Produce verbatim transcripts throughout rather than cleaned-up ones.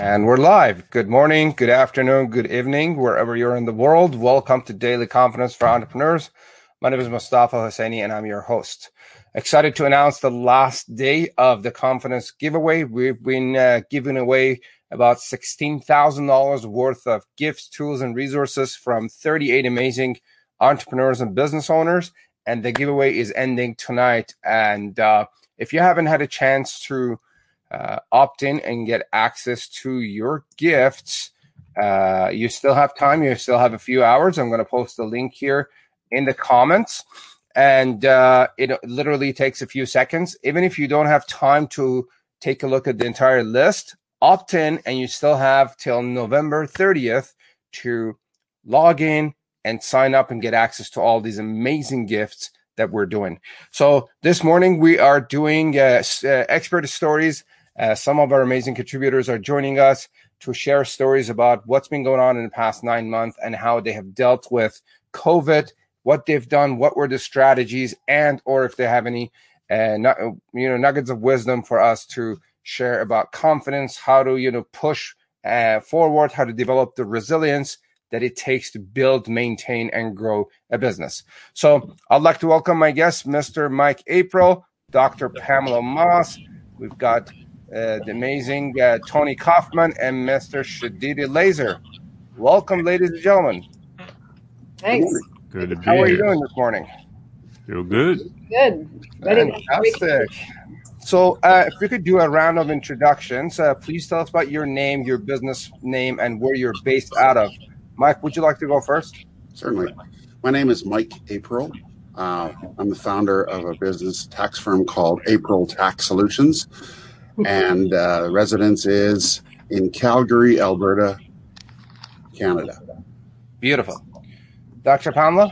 And we're live. Good morning, good afternoon, good evening, wherever you're in the world. Welcome to Daily Confidence for Entrepreneurs. My name is Mustafa Hosseini, and I'm your host. Excited to announce the last day of the Confidence Giveaway. We've been uh, giving away about sixteen thousand dollars worth of gifts, tools, and resources from thirty-eight amazing entrepreneurs and business owners. And the giveaway is ending tonight. And uh, if you haven't had a chance to Uh, opt in and get access to your gifts, uh, you still have time. You still have a few hours. I'm going to post the link here in the comments. And uh, it literally takes a few seconds. Even if you don't have time to take a look at the entire list, opt in, and you still have till November thirtieth to log in and sign up and get access to all these amazing gifts that we're doing. So this morning we are doing uh, uh, Expert Stories. Uh, some of our amazing contributors are joining us to share stories about what's been going on in the past nine months and how they have dealt with COVID, what they've done, what were the strategies, and or if they have any uh, not, you know, nuggets of wisdom for us to share about confidence, how to you know push uh, forward, how to develop the resilience that it takes to build, maintain, and grow a business. So I'd like to welcome my guests, Mister Mike April, Doctor Pamela Moss. We've got Uh, the amazing uh, Tony Kaufman and Mister Shadeed Eleazer. Welcome, ladies and gentlemen. Thanks. Good to be How are you here. Doing this morning? Feel good. Good. Fantastic. So uh, if we could do a round of introductions, uh, please tell us about your name, your business name, and where you're based out of. Mike, would you like to go first? Certainly. My name is Mike April. Uh, I'm the founder of a business tax firm called April Tax Solutions. And uh, residence is in Calgary, Alberta, Canada. Beautiful. Doctor Pamela?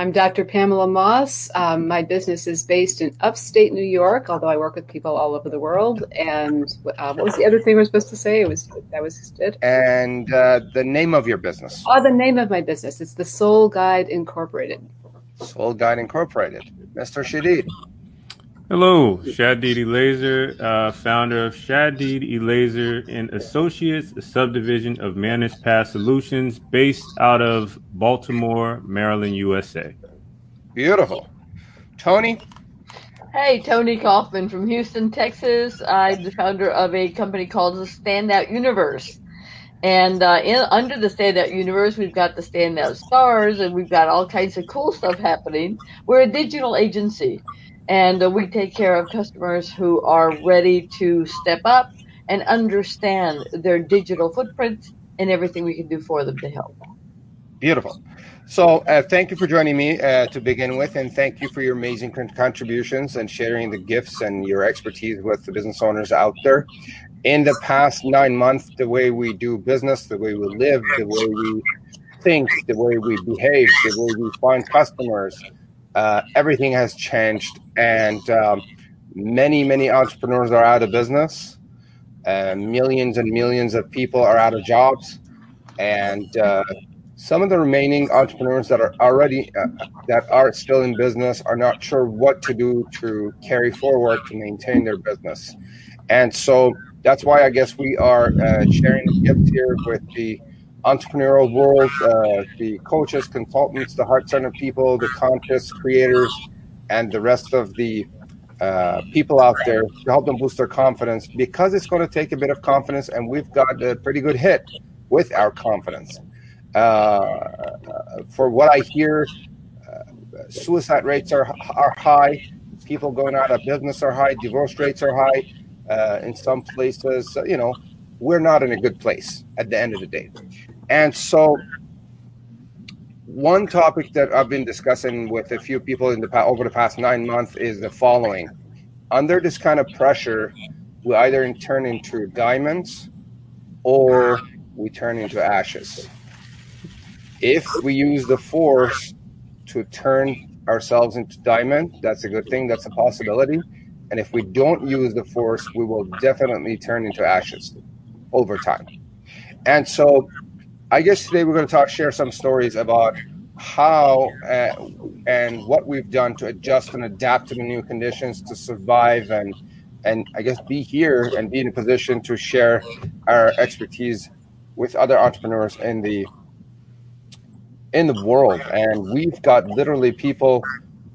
I'm Doctor Pamela Moss. Um, my business is based in upstate New York, although I work with people all over the world. And uh, what was the other thing we were supposed to say? It was that was just it. And uh, the name of your business? Oh, the name of my business. It's the Soul Guide Incorporated. Soul Guide Incorporated. Mister Shadeed? Hello, Shadeed Eleazer, uh, founder of Shadeed Eleazer and Associates, a subdivision of Managed Path Solutions, based out of Baltimore, Maryland, U S A. Beautiful. Tony? Hey, Tony Kaufman from Houston, Texas. I'm the founder of a company called The Standout Universe. And uh, in, under the Standout Universe, we've got the Standout Stars, and we've got all kinds of cool stuff happening. We're a digital agency. And uh, we take care of customers who are ready to step up and understand their digital footprint and everything we can do for them to help. Beautiful. So uh, thank you for joining me uh, to begin with, and thank you for your amazing con- contributions and sharing the gifts and your expertise with the business owners out there. In the past nine months, the way we do business, the way we live, the way we think, the way we behave, the way we find customers, Uh, everything has changed, and um, many, many entrepreneurs are out of business. Uh, millions and millions of people are out of jobs, and uh, some of the remaining entrepreneurs that are already uh, that are still in business are not sure what to do to carry forward to maintain their business. And so that's why I guess we are uh, sharing the gift here with the entrepreneurial world, uh, the coaches, consultants, the heart center people, the conscious creators, and the rest of the uh, people out there to help them boost their confidence, because it's going to take a bit of confidence, and we've got a pretty good hit with our confidence. Uh, for what I hear, uh, suicide rates are, are high, people going out of business are high, divorce rates are high. Uh, in some places, you know, we're not in a good place at the end of the day. And so one topic that I've been discussing with a few people in the past, over the past nine months is the following. Under this kind of pressure, we either turn into diamonds or we turn into ashes. If we use the force to turn ourselves into diamond, that's a good thing. That's a possibility. And if we don't use the force, we will definitely turn into ashes over time. And so I guess today we're going to talk, share some stories about how uh, and what we've done to adjust and adapt to the new conditions to survive and and I guess be here and be in a position to share our expertise with other entrepreneurs in the in the world. And we've got literally people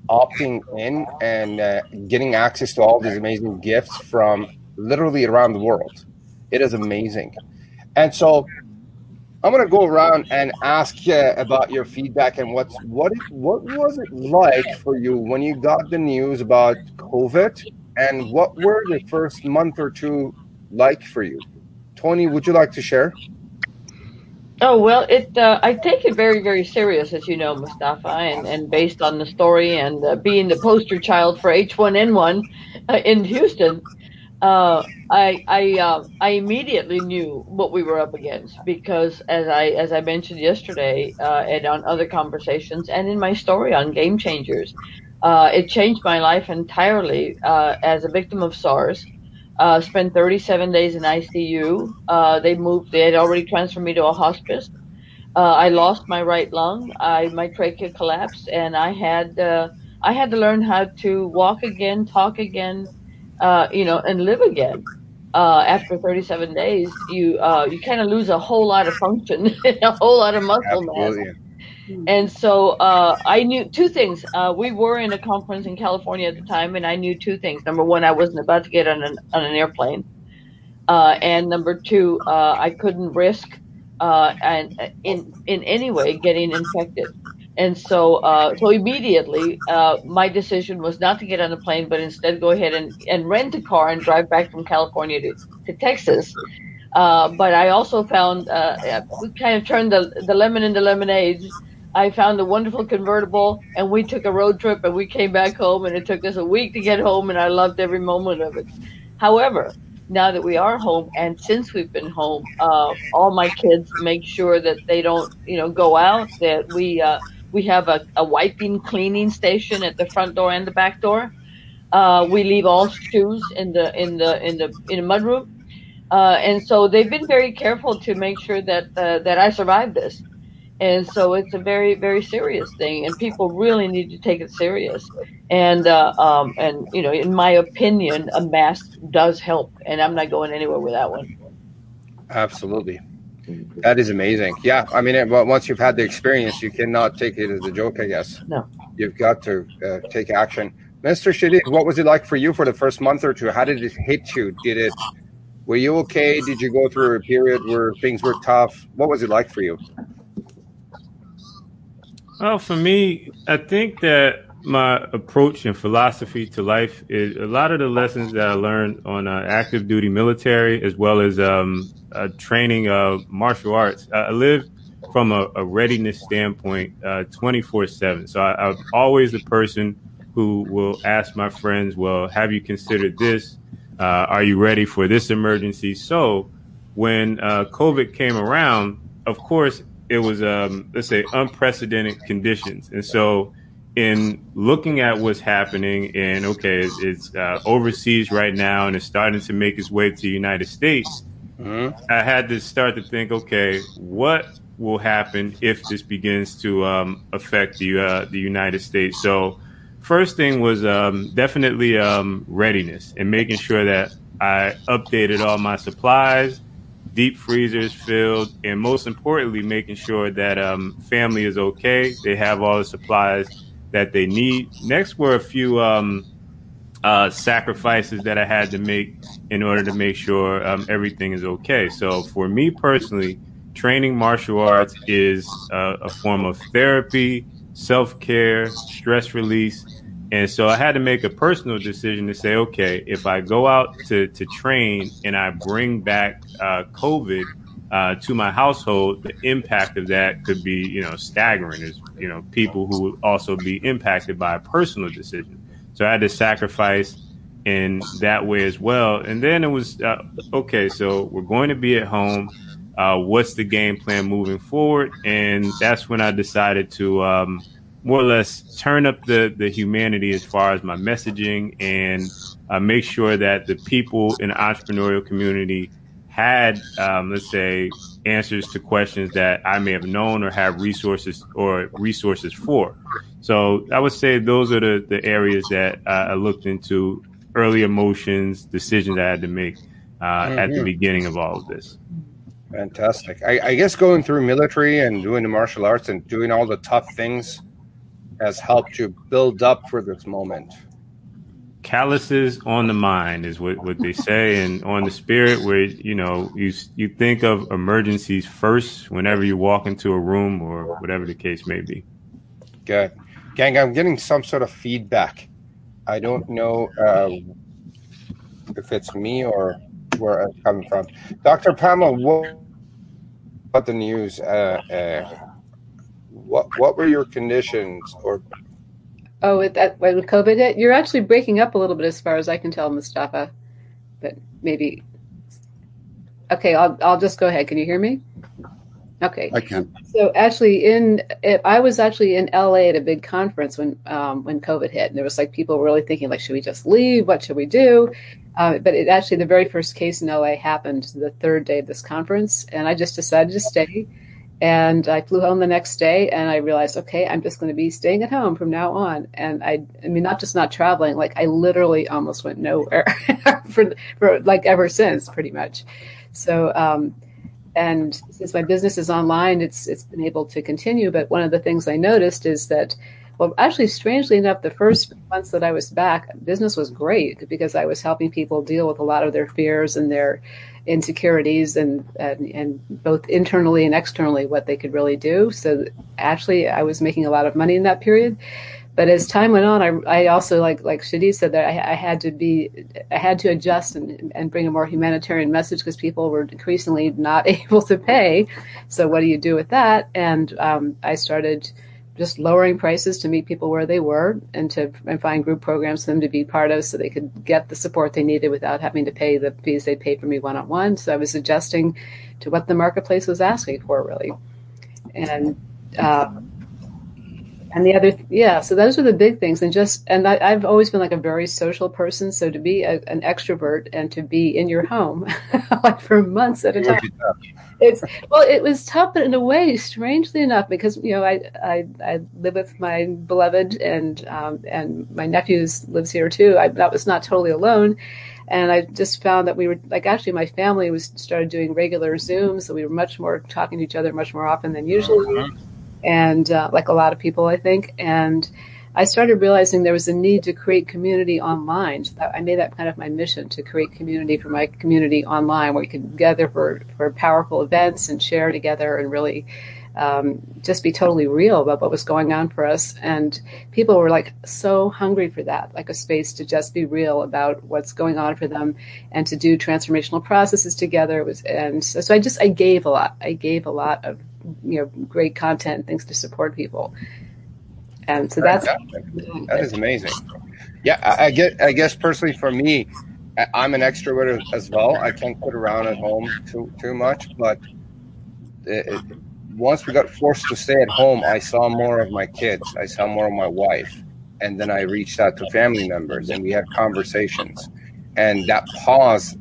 opting in and uh, getting access to all these amazing gifts from literally around the world. It is amazing. And so I'm going to go around and ask you about your feedback and what's, what it, what was it like for you when you got the news about COVID, and what were the first month or two like for you? Tony, would you like to share? Oh, well, it uh, I take it very, very serious, as you know, Mustafa, and, and based on the story and uh, being the poster child for H one N one uh, in Houston, Uh, I I uh, I immediately knew what we were up against, because as I as I mentioned yesterday uh, and on other conversations and in my story on Game Changers, uh, it changed my life entirely. Uh, as a victim of SARS, uh, spent thirty-seven days in I C U. Uh, they moved. They had already transferred me to a hospice. Uh, I lost my right lung. I my trachea collapsed, and I had uh, I had to learn how to walk again, talk again. Uh, you know, and live again. Uh, after thirty-seven days, you uh, you kind of lose a whole lot of function, a whole lot of muscle mass. And so uh, I knew two things. Uh, we were in a conference in California at the time, and I knew two things. Number one, I wasn't about to get on an, on an airplane, uh, and number two, uh, I couldn't risk uh, and in in any way getting infected. And so, uh, so immediately, uh, my decision was not to get on the plane, but instead go ahead and, and rent a car and drive back from California to, to Texas. Uh, but I also found, uh, we kind of turned the, the lemon into lemonade. I found a wonderful convertible, and we took a road trip, and we came back home, and it took us a week to get home, and I loved every moment of it. However, now that we are home, and since we've been home, uh, all my kids make sure that they don't, you know, go out, that we, uh, We have a, a wiping cleaning station at the front door and the back door. Uh, we leave all shoes in the in the in the in the mudroom, uh, and so they've been very careful to make sure that uh, that I survive this. And so it's a very, very serious thing, and people really need to take it serious. And uh, um, and you know, in my opinion, a mask does help, and I'm not going anywhere with that one. Absolutely. That is amazing. Yeah, I mean, it, once you've had the experience, you cannot take it as a joke, I guess. No. You've got to uh, take action. Mister Shadeed, what was it like for you for the first month or two? How did it hit you? Did it? Were you okay? Did you go through a period where things were tough? What was it like for you? Well, for me, I think that my approach and philosophy to life is a lot of the lessons that I learned on uh, active duty military, as well as um, uh, training of uh, martial arts. I live from a, a readiness standpoint uh, twenty-four seven. So I, I'm always the person who will ask my friends, well, have you considered this? Uh, are you ready for this emergency? So when uh, COVID came around, of course, it was, um, let's say, unprecedented conditions. And so in looking at what's happening, and okay, it's, it's uh, overseas right now, and it's starting to make its way to the United States. Mm-hmm. I had to start to think, okay, what will happen if this begins to um, affect the uh, the United States? So, first thing was um, definitely um, readiness and making sure that I updated all my supplies, deep freezers filled, and most importantly, making sure that um, family is okay. They have all the supplies that they need. Next were a few um, uh, sacrifices that I had to make in order to make sure um, everything is okay. So for me personally, training martial arts is uh, a form of therapy, self-care, stress release. And so I had to make a personal decision to say, okay, if I go out to, to train and I bring back uh, COVID Uh, to my household, the impact of that could be, you know, staggering. There's, you know, people who would also be impacted by a personal decision. So I had to sacrifice in that way as well. And then it was, uh, okay, so we're going to be at home. Uh, what's the game plan moving forward? And that's when I decided to um, more or less turn up the, the humanity as far as my messaging, and uh, make sure that the people in the entrepreneurial community had, um, let's say, answers to questions that I may have known or have resources or resources for. So I would say those are the, the areas that uh, I looked into early emotions, decisions I had to make uh, mm-hmm. at the beginning of all of this. Fantastic. I, I guess going through military and doing the martial arts and doing all the tough things has helped you build up for this moment. Calluses on the mind is what, what they say, and on the spirit, where, you know, you you think of emergencies first whenever you walk into a room or whatever the case may be. Good. Gang, I'm getting some sort of feedback. I don't know uh, if it's me or where I'm coming from. Doctor Pamela, what about the news? Uh, uh, what what were your conditions or... Oh, with that, with COVID, you're actually breaking up a little bit as far as I can tell, Mustafa. But maybe. Okay, I'll I'll just go ahead. Can you hear me? Okay, I can. So actually, in I was actually in L A at a big conference when um, when COVID hit, and there was like people really thinking like, should we just leave? What should we do? Uh, but it actually, the very first case in L A happened the third day of this conference, and I just decided to stay. And I flew home the next day, and I realized, okay, I'm just going to be staying at home from now on. And I, I mean, not just not traveling, like I literally almost went nowhere for, for like ever since, pretty much. So, um, and since my business is online, it's it's been able to continue. But one of the things I noticed is that, well, actually, strangely enough, the first months that I was back, business was great because I was helping people deal with a lot of their fears and their insecurities and, and and both internally and externally what they could really do. So actually, I was making a lot of money in that period. But as time went on, I, I also, like like Shadeed said, that I, I had to be, I had to adjust and, and bring a more humanitarian message because people were increasingly not able to pay. So what do you do with that? And um, I started just lowering prices to meet people where they were and to and find group programs for them to be part of so they could get the support they needed without having to pay the fees they paid for me one-on-one. So I was adjusting to what the marketplace was asking for, really. And uh, and the other, yeah, so those were the big things. And just, and I, I've always been like a very social person. So to be a, an extrovert and to be in your home like for months at a time. It's well, it was tough, but in a way, strangely enough, because, you know, I, I, I live with my beloved and um, and my nephews lives here, too. I that was not totally alone. And I just found that we were like actually my family was started doing regular Zooms. So we were much more talking to each other much more often than usually. Uh-huh. And uh, like a lot of people, I think. And I started realizing there was a need to create community online. So that, I made that kind of my mission to create community for my community online, where we could gather for, for powerful events and share together and really um, just be totally real about what was going on for us. And people were like so hungry for that, like a space to just be real about what's going on for them and to do transformational processes together. It was, and so, so I just, I gave a lot. I gave a lot of, you know, great content, things to support people. And so that's that is amazing. Yeah, I, I get. I guess personally, for me, I, I'm an extrovert as well. I can't sit around at home too too much. But it, it, once we got forced to stay at home, I saw more of my kids. I saw more of my wife, and then I reached out to family members, and we had conversations. And that pause,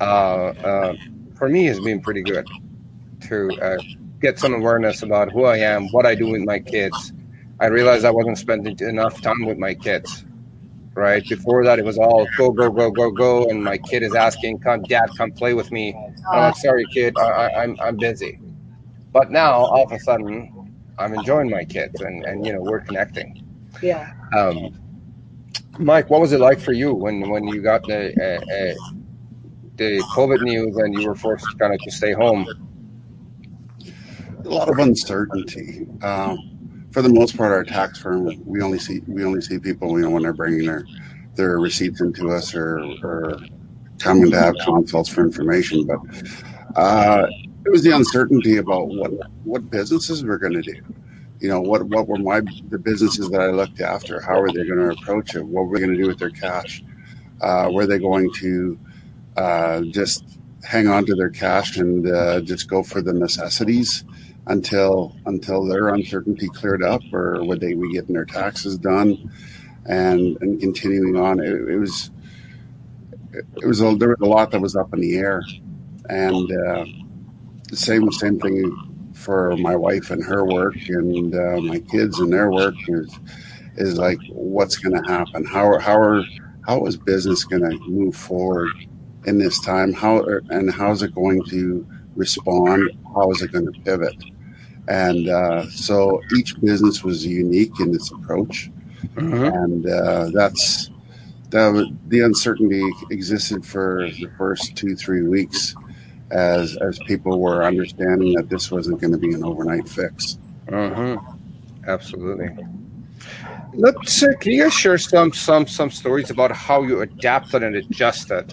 uh, uh, for me, has been pretty good to uh, get some awareness about who I am, what I do with my kids. I realized I wasn't spending enough time with my kids, right? Before that, it was all go, go, go, go, go, and my kid is asking, "Come, Dad, come play with me." And I'm like, "Sorry, kid, I, I, I'm I'm busy." But now, all of a sudden, I'm enjoying my kids, and, and you know, we're connecting. Yeah. Um, Mike, what was it like for you when, when you got the uh, uh, the COVID news and you were forced kind of to stay home? A lot of uncertainty. Um, For the most part, our tax firm, we only see we only see people, you know, when they're bringing their their receipts into us or, or coming to have consults for information. But uh, it was the uncertainty about what what businesses we're going to do. You know, what what were my the businesses that I looked after? How are they going to approach it? What were they going to do with their cash? Uh, were they going to uh, just hang on to their cash and uh, just go for the necessities until until their uncertainty cleared up, or would they be getting their taxes done and and continuing on? It, it was it was a, there was a lot that was up in the air, and uh, the same same thing for my wife and her work, and uh, my kids and their work is is like, what's going to happen? How how are how is business going to move forward in this time? How and how is it going to respond? How is it going to pivot? And uh, so each business was unique in its approach, uh-huh. and uh, that's that. The uncertainty existed for the first two, three weeks, as as people were understanding that this wasn't going to be an overnight fix. Uh-huh. Absolutely. Let's. Uh, can you guys share some some some stories about how you adapted and adjusted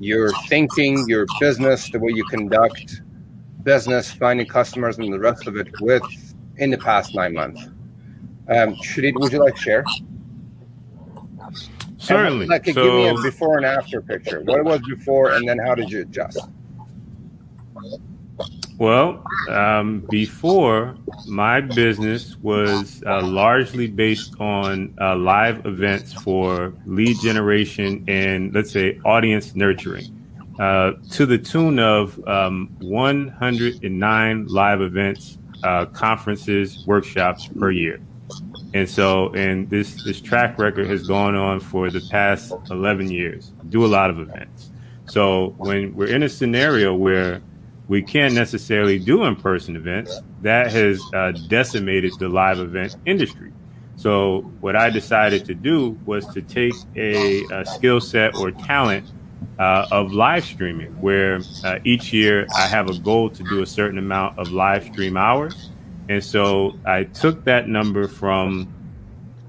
your thinking, your business, the way you conduct business, finding customers, and the rest of it with in the past nine months? Um, Shadeed, would you like to share? Certainly. Like, so, give me a before and after picture. What it was before, and then how did you adjust? Well, um, before, my business was uh, largely based on uh, live events for lead generation and, let's say, audience nurturing, uh, to the tune of um, one hundred nine live events, uh, conferences, workshops per year. And so, and this, this track record has gone on for the past eleven years. I do a lot of events. So when we're in a scenario where we can't necessarily do in-person events, that has uh, decimated the live event industry. So what I decided to do was to take a, a skill set or talent uh, of live streaming, where uh, each year I have a goal to do a certain amount of live stream hours. And so I took that number from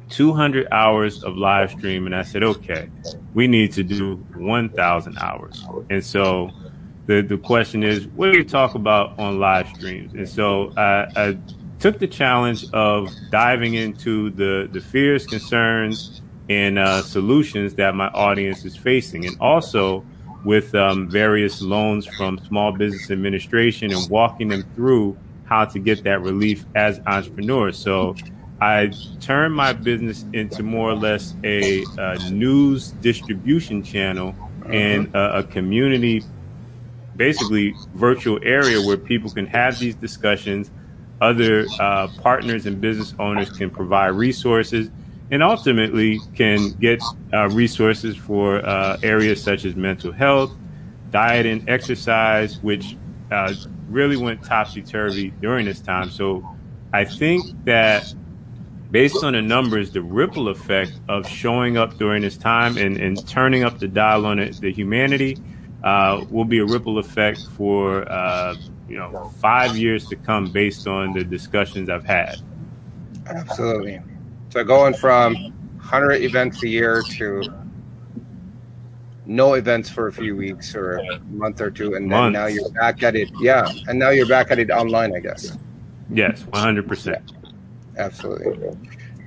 two hundred hours of live stream, and I said, okay, we need to do one thousand hours. And so The the question is, what do you talk about on live streams? And so I, I took the challenge of diving into the, the fears, concerns, and uh, solutions that my audience is facing. And also with um, various loans from Small Business Administration and walking them through how to get that relief as entrepreneurs. So I turned my business into more or less a, a news distribution channel and a, a community basically virtual area where people can have these discussions, other uh, partners and business owners can provide resources, and ultimately can get uh, resources for uh, areas such as mental health, diet and exercise, which uh, really went topsy-turvy during this time. So I think that based on the numbers, the ripple effect of showing up during this time and, and turning up the dial on it, the humanity, Uh, will be a ripple effect for uh, you know five years to come based on the discussions I've had. Absolutely. So going from one hundred events a year to no events for a few weeks or a month or two, and then now you're back at it. Yeah, and now you're back at it online, I guess. Yes, one hundred percent. Absolutely.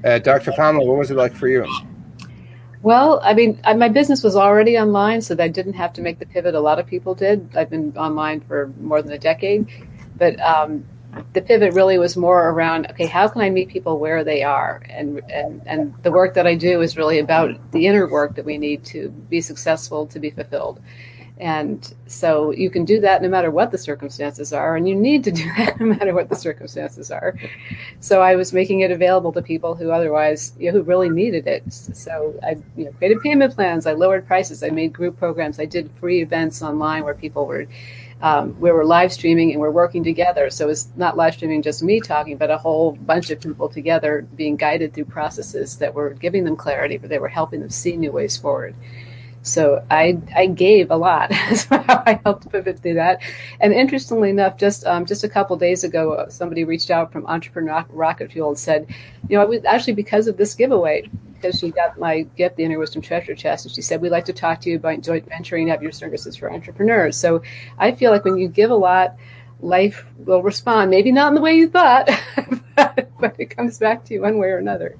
Uh, Doctor Pamela, what was it like for you? Well, I mean, my business was already online, so I didn't have to make the pivot. A lot of people did. I've been online for more than a decade. But um, the pivot really was more around, okay, how can I meet people where they are? And, and and the work that I do is really about the inner work that we need to be successful, to be fulfilled. And so you can do that no matter what the circumstances are, and you need to do that no matter what the circumstances are. So I was making it available to people who otherwise, you know, who really needed it. So I you know, created payment plans, I lowered prices, I made group programs, I did free events online where people were, um, we were live streaming and we're working together. So it's not live streaming just me talking, but a whole bunch of people together being guided through processes that were giving them clarity, but they were helping them see new ways forward. So I I gave a lot. So I helped pivot through that. And interestingly enough, just um, just a couple days ago, somebody reached out from Entrepreneur Rocket Fuel and said, you know, I was actually because of this giveaway, because she got my gift, the Inner Wisdom Treasure Chest, and she said, we'd like to talk to you about joint venturing, have your services for entrepreneurs. So I feel like when you give a lot, life will respond. Maybe not in the way you thought, but, but it comes back to you one way or another.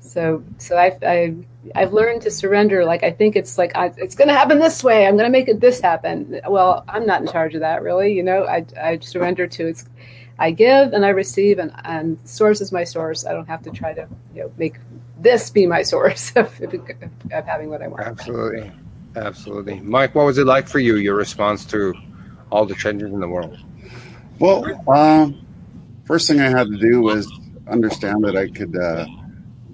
So, so I've, I've, I've learned to surrender. Like, I think it's like, I, it's going to happen this way. I'm going to make it this happen. Well, I'm not in charge of that, really. You know, I, I surrender to it's, I give and I receive, and, and source is my source. I don't have to try to, you know, make this be my source of, of having what I want. Absolutely. Absolutely. Mike, what was it like for you, your response to all the changes in the world? Well, um, first thing I had to do was understand that I could, uh,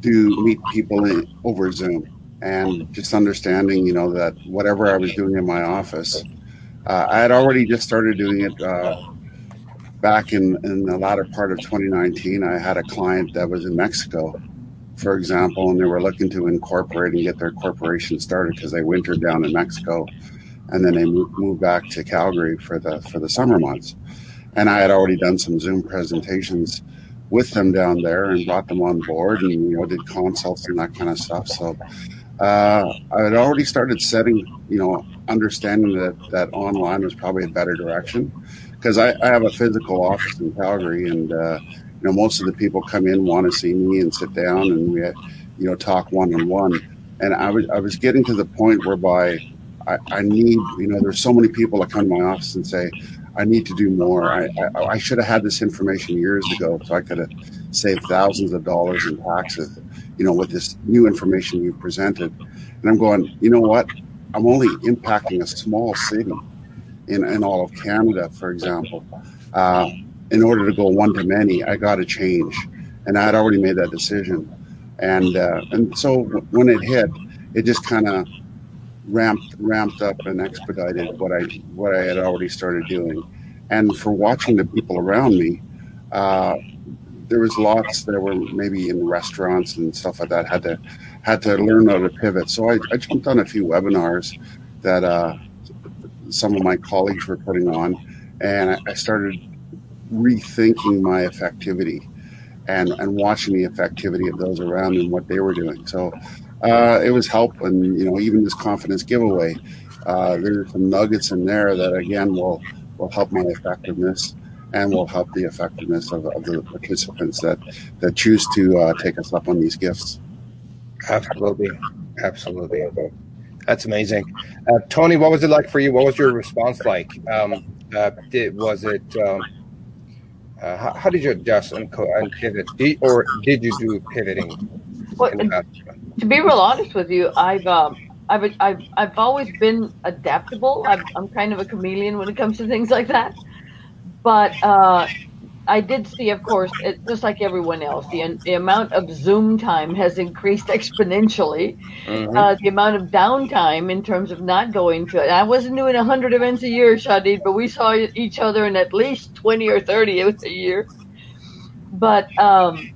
to meet people in, over Zoom, and just understanding, you know, that whatever I was doing in my office, uh, I had already just started doing it uh, back in, in the latter part of twenty nineteen. I had a client that was in Mexico, for example, and they were looking to incorporate and get their corporation started because they wintered down in Mexico, and then they moved, moved back to Calgary for the for the summer months. And I had already done some Zoom presentations with them down there and brought them on board, and you know, did consults and that kind of stuff. So uh, I had already started setting, you know, understanding that that online was probably a better direction, because I, I have a physical office in Calgary, and uh, you know, most of the people come in, want to see me, and sit down, and we, you know, talk one on one. And I was I was getting to the point whereby I, I need, you know, there's so many people that come to my office and say, I need to do more. I, I, I should have had this information years ago, so I could have saved thousands of dollars in taxes, you know, with this new information you presented. And I'm going, you know what? I'm only impacting a small city in, in all of Canada, for example. Uh, in order to go one to many, I got to change. And I had already made that decision. And, uh, and so when it hit, it just kind of ramped ramped up and expedited what I what I had already started doing. And for watching the people around me, uh, there was lots that were maybe in restaurants and stuff like that, had to had to learn how to pivot. So I, I jumped on a few webinars that uh, some of my colleagues were putting on, and I, I started rethinking my effectivity and, and watching the effectivity of those around and what they were doing. So Uh, it was helpful, and you know, even this confidence giveaway, uh, there are some nuggets in there that again will will help my effectiveness and will help the effectiveness of, of the participants that that choose to uh, take us up on these gifts. Absolutely, absolutely, that's amazing. Uh, Tony, what was it like for you? What was your response like? Um, uh, did, was it? Um, uh, how, how did you adjust and, and pivot, did, or did you do pivoting? Well, to be real honest with you, I've um, I've I've I've always been adaptable. I'm I'm kind of a chameleon when it comes to things like that. But uh, I did see, of course, it, just like everyone else, the the amount of Zoom time has increased exponentially. Mm-hmm. Uh, the amount of downtime in terms of not going to it. I wasn't doing a hundred events a year, Shadeed, but we saw each other in at least twenty or thirty events a year. But. Um,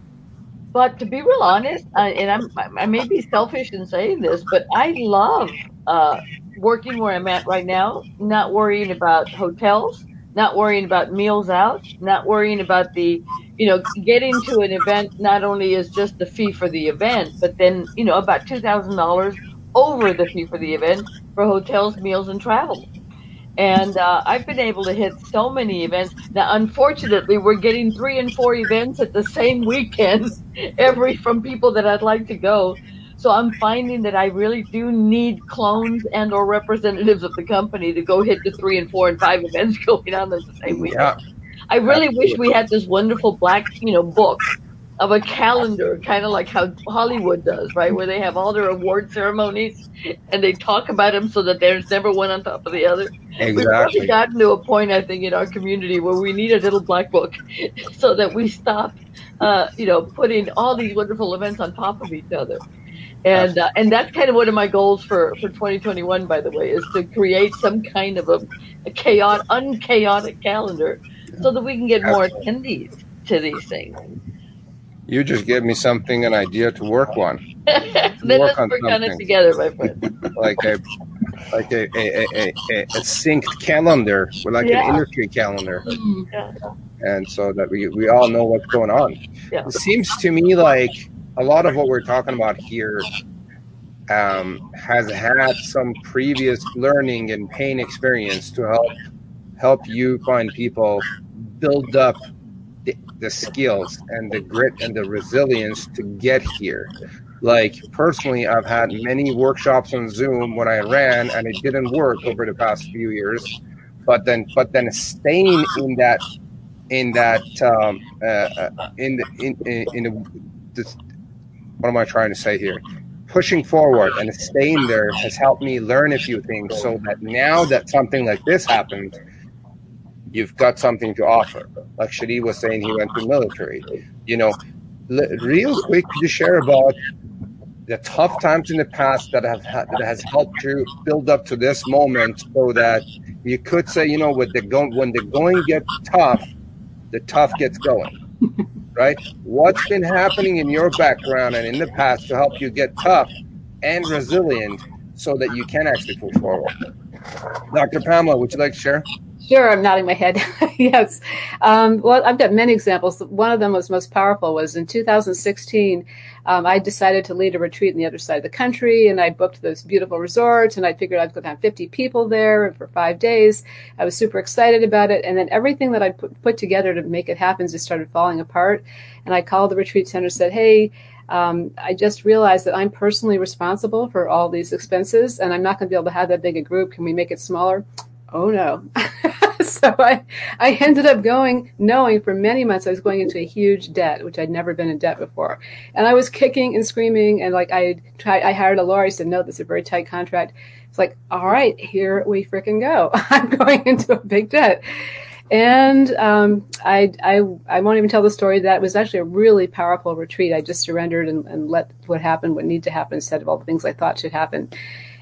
But to be real honest, I, and I'm, I may be selfish in saying this, but I love uh, working where I'm at right now, not worrying about hotels, not worrying about meals out, not worrying about the, you know, getting to an event not only is just the fee for the event, but then, you know, about two thousand dollars over the fee for the event for hotels, meals, and travel. And uh, I've been able to hit so many events. Now, unfortunately, we're getting three and four events at the same weekend, every from people that I'd like to go. So I'm finding that I really do need clones and or representatives of the company to go hit the three and four and five events going on at the same weekend. Yeah. I really Absolutely. wish we had this wonderful black, you know, book of a calendar, kind of like how Hollywood does, right? Where they have all their award ceremonies and they talk about them so that there's never one on top of the other. Exactly. We've already gotten to a point, I think, in our community where we need a little black book so that we stop, uh, you know, putting all these wonderful events on top of each other. And uh, and that's kind of one of my goals for, for twenty twenty-one, by the way, is to create some kind of a, a chaotic, unchaotic calendar so that we can get more attendees to these things. You just gave me something, an idea to work on. Let's work on, on it together, my friend. like a, like a, a, a, a, a synced calendar, like yeah. an industry calendar, yeah. and so that we we all know what's going on. Yeah. It seems to me like a lot of what we're talking about here um, has had some previous learning and pain experience to help help you find people build up the skills and the grit and the resilience to get here. Like personally, I've had many workshops on Zoom when I ran, and it didn't work over the past few years. But then, but then staying in that, in that, um, uh, in the, in in, in the, this, what am I trying to say here? Pushing forward and staying there has helped me learn a few things, so that now that something like this happened, you've got something to offer. Like Shadeed was saying, he went to military. You know, l- real quick, could you share about the tough times in the past that have that has helped you build up to this moment, so that you could say, you know, when the going when the going gets tough, the tough gets going. Right? What's been happening in your background and in the past to help you get tough and resilient so that you can actually push forward? Doctor Pamela, would you like to share? Sure, I'm nodding my head. Yes. Um, well, I've got many examples. One of them was most powerful was in two thousand sixteen, um, I decided to lead a retreat on the other side of the country, and I booked this beautiful resort, and I figured I was going to have fifty people there for five days. I was super excited about it. And then everything that I put, put together to make it happen just started falling apart. And I called the retreat center and said, hey, Um, I just realized that I'm personally responsible for all these expenses, and I'm not going to be able to have that big a group. Can we make it smaller? Oh, no. So I, I ended up going, knowing for many months I was going into a huge debt, which I'd never been in debt before. And I was kicking and screaming, and like I tried, I hired a lawyer. He said, no, this is a very tight contract. It's like, all right, here we freaking go. I'm going into a big debt. And um, I, I I won't even tell the story. That was actually a really powerful retreat. I just surrendered and, and let what happened, what needed to happen, instead of all the things I thought should happen.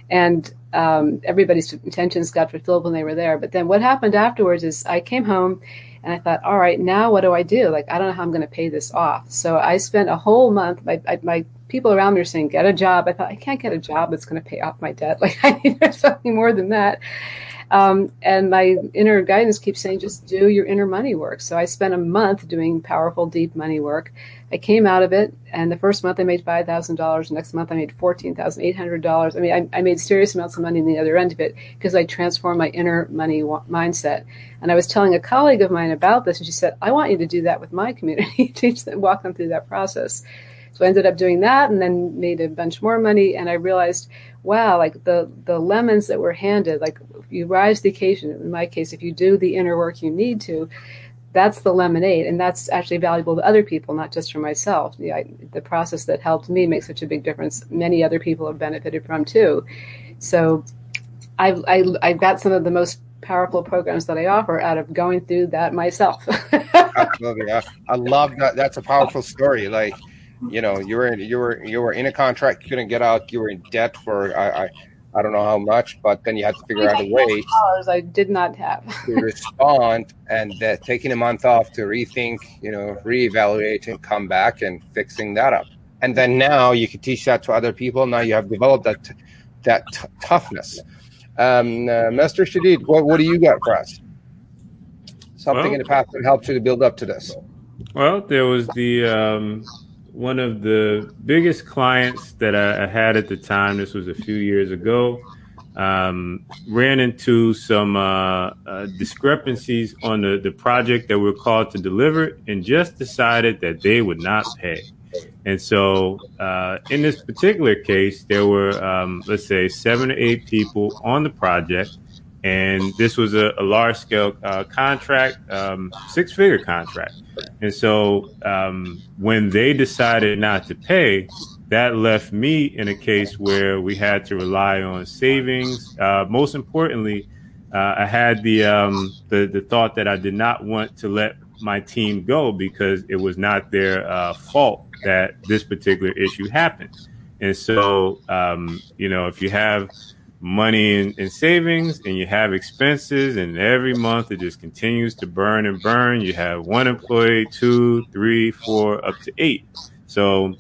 And um, everybody's intentions got fulfilled when they were there. But then what happened afterwards is I came home and I thought, all right, now what do I do? Like, I don't know how I'm going to pay this off. So I spent a whole month, my, my people around me were saying, get a job. I thought, I can't get a job that's going to pay off my debt. Like, I need something more than that. Um, and my inner guidance keeps saying, just do your inner money work. So I spent a month doing powerful, deep money work. I came out of it, and the first month I made five thousand dollars. The next month I made fourteen thousand eight hundred dollars. I mean, I, I made serious amounts of money in the other end of it because I transformed my inner money wa- mindset. And I was telling a colleague of mine about this, and she said, I want you to do that with my community, teach them, walk them through that process. So I ended up doing that, and then made a bunch more money. And I realized, wow, like the, the lemons that were handed, like if you rise to the occasion, in my case, if you do the inner work you need to, that's the lemonade. And that's actually valuable to other people, not just for myself. The, I, the process that helped me make such a big difference, many other people have benefited from too. So I've, I, I've got some of the most powerful programs that I offer out of going through that myself. Absolutely. I, I love that. That's a powerful story. Like, you know, you were in, you were you were in a contract, you couldn't get out, you were in debt for I I, I don't know how much, but then you had to figure out a way. I did not have to respond, and uh, taking a month off to rethink, you know, reevaluate, and come back and fixing that up. And then now you can teach that to other people. Now you have developed that that t- toughness. Um, uh, Mister Shadeed, what what do you got for us? Something well, in the past that helped you to build up to this. Well, there was the. Um... One of the biggest clients that I had at the time, this was a few years ago, um, ran into some uh, uh, discrepancies on the, the project that we were called to deliver, and just decided that they would not pay. And so uh, in this particular case, there were, um, let's say, seven or eight people on the project. And this was a, a large-scale uh, contract, um, six-figure contract. And so um, when they decided not to pay, that left me in a case where we had to rely on savings. Uh, most importantly, uh, I had the, um, the the thought that I did not want to let my team go because it was not their uh, fault that this particular issue happened. And so, um, you know, if you have money in, in savings and you have expenses, and every month it just continues to burn and burn. You have one employee, two, three, four, up to eight. So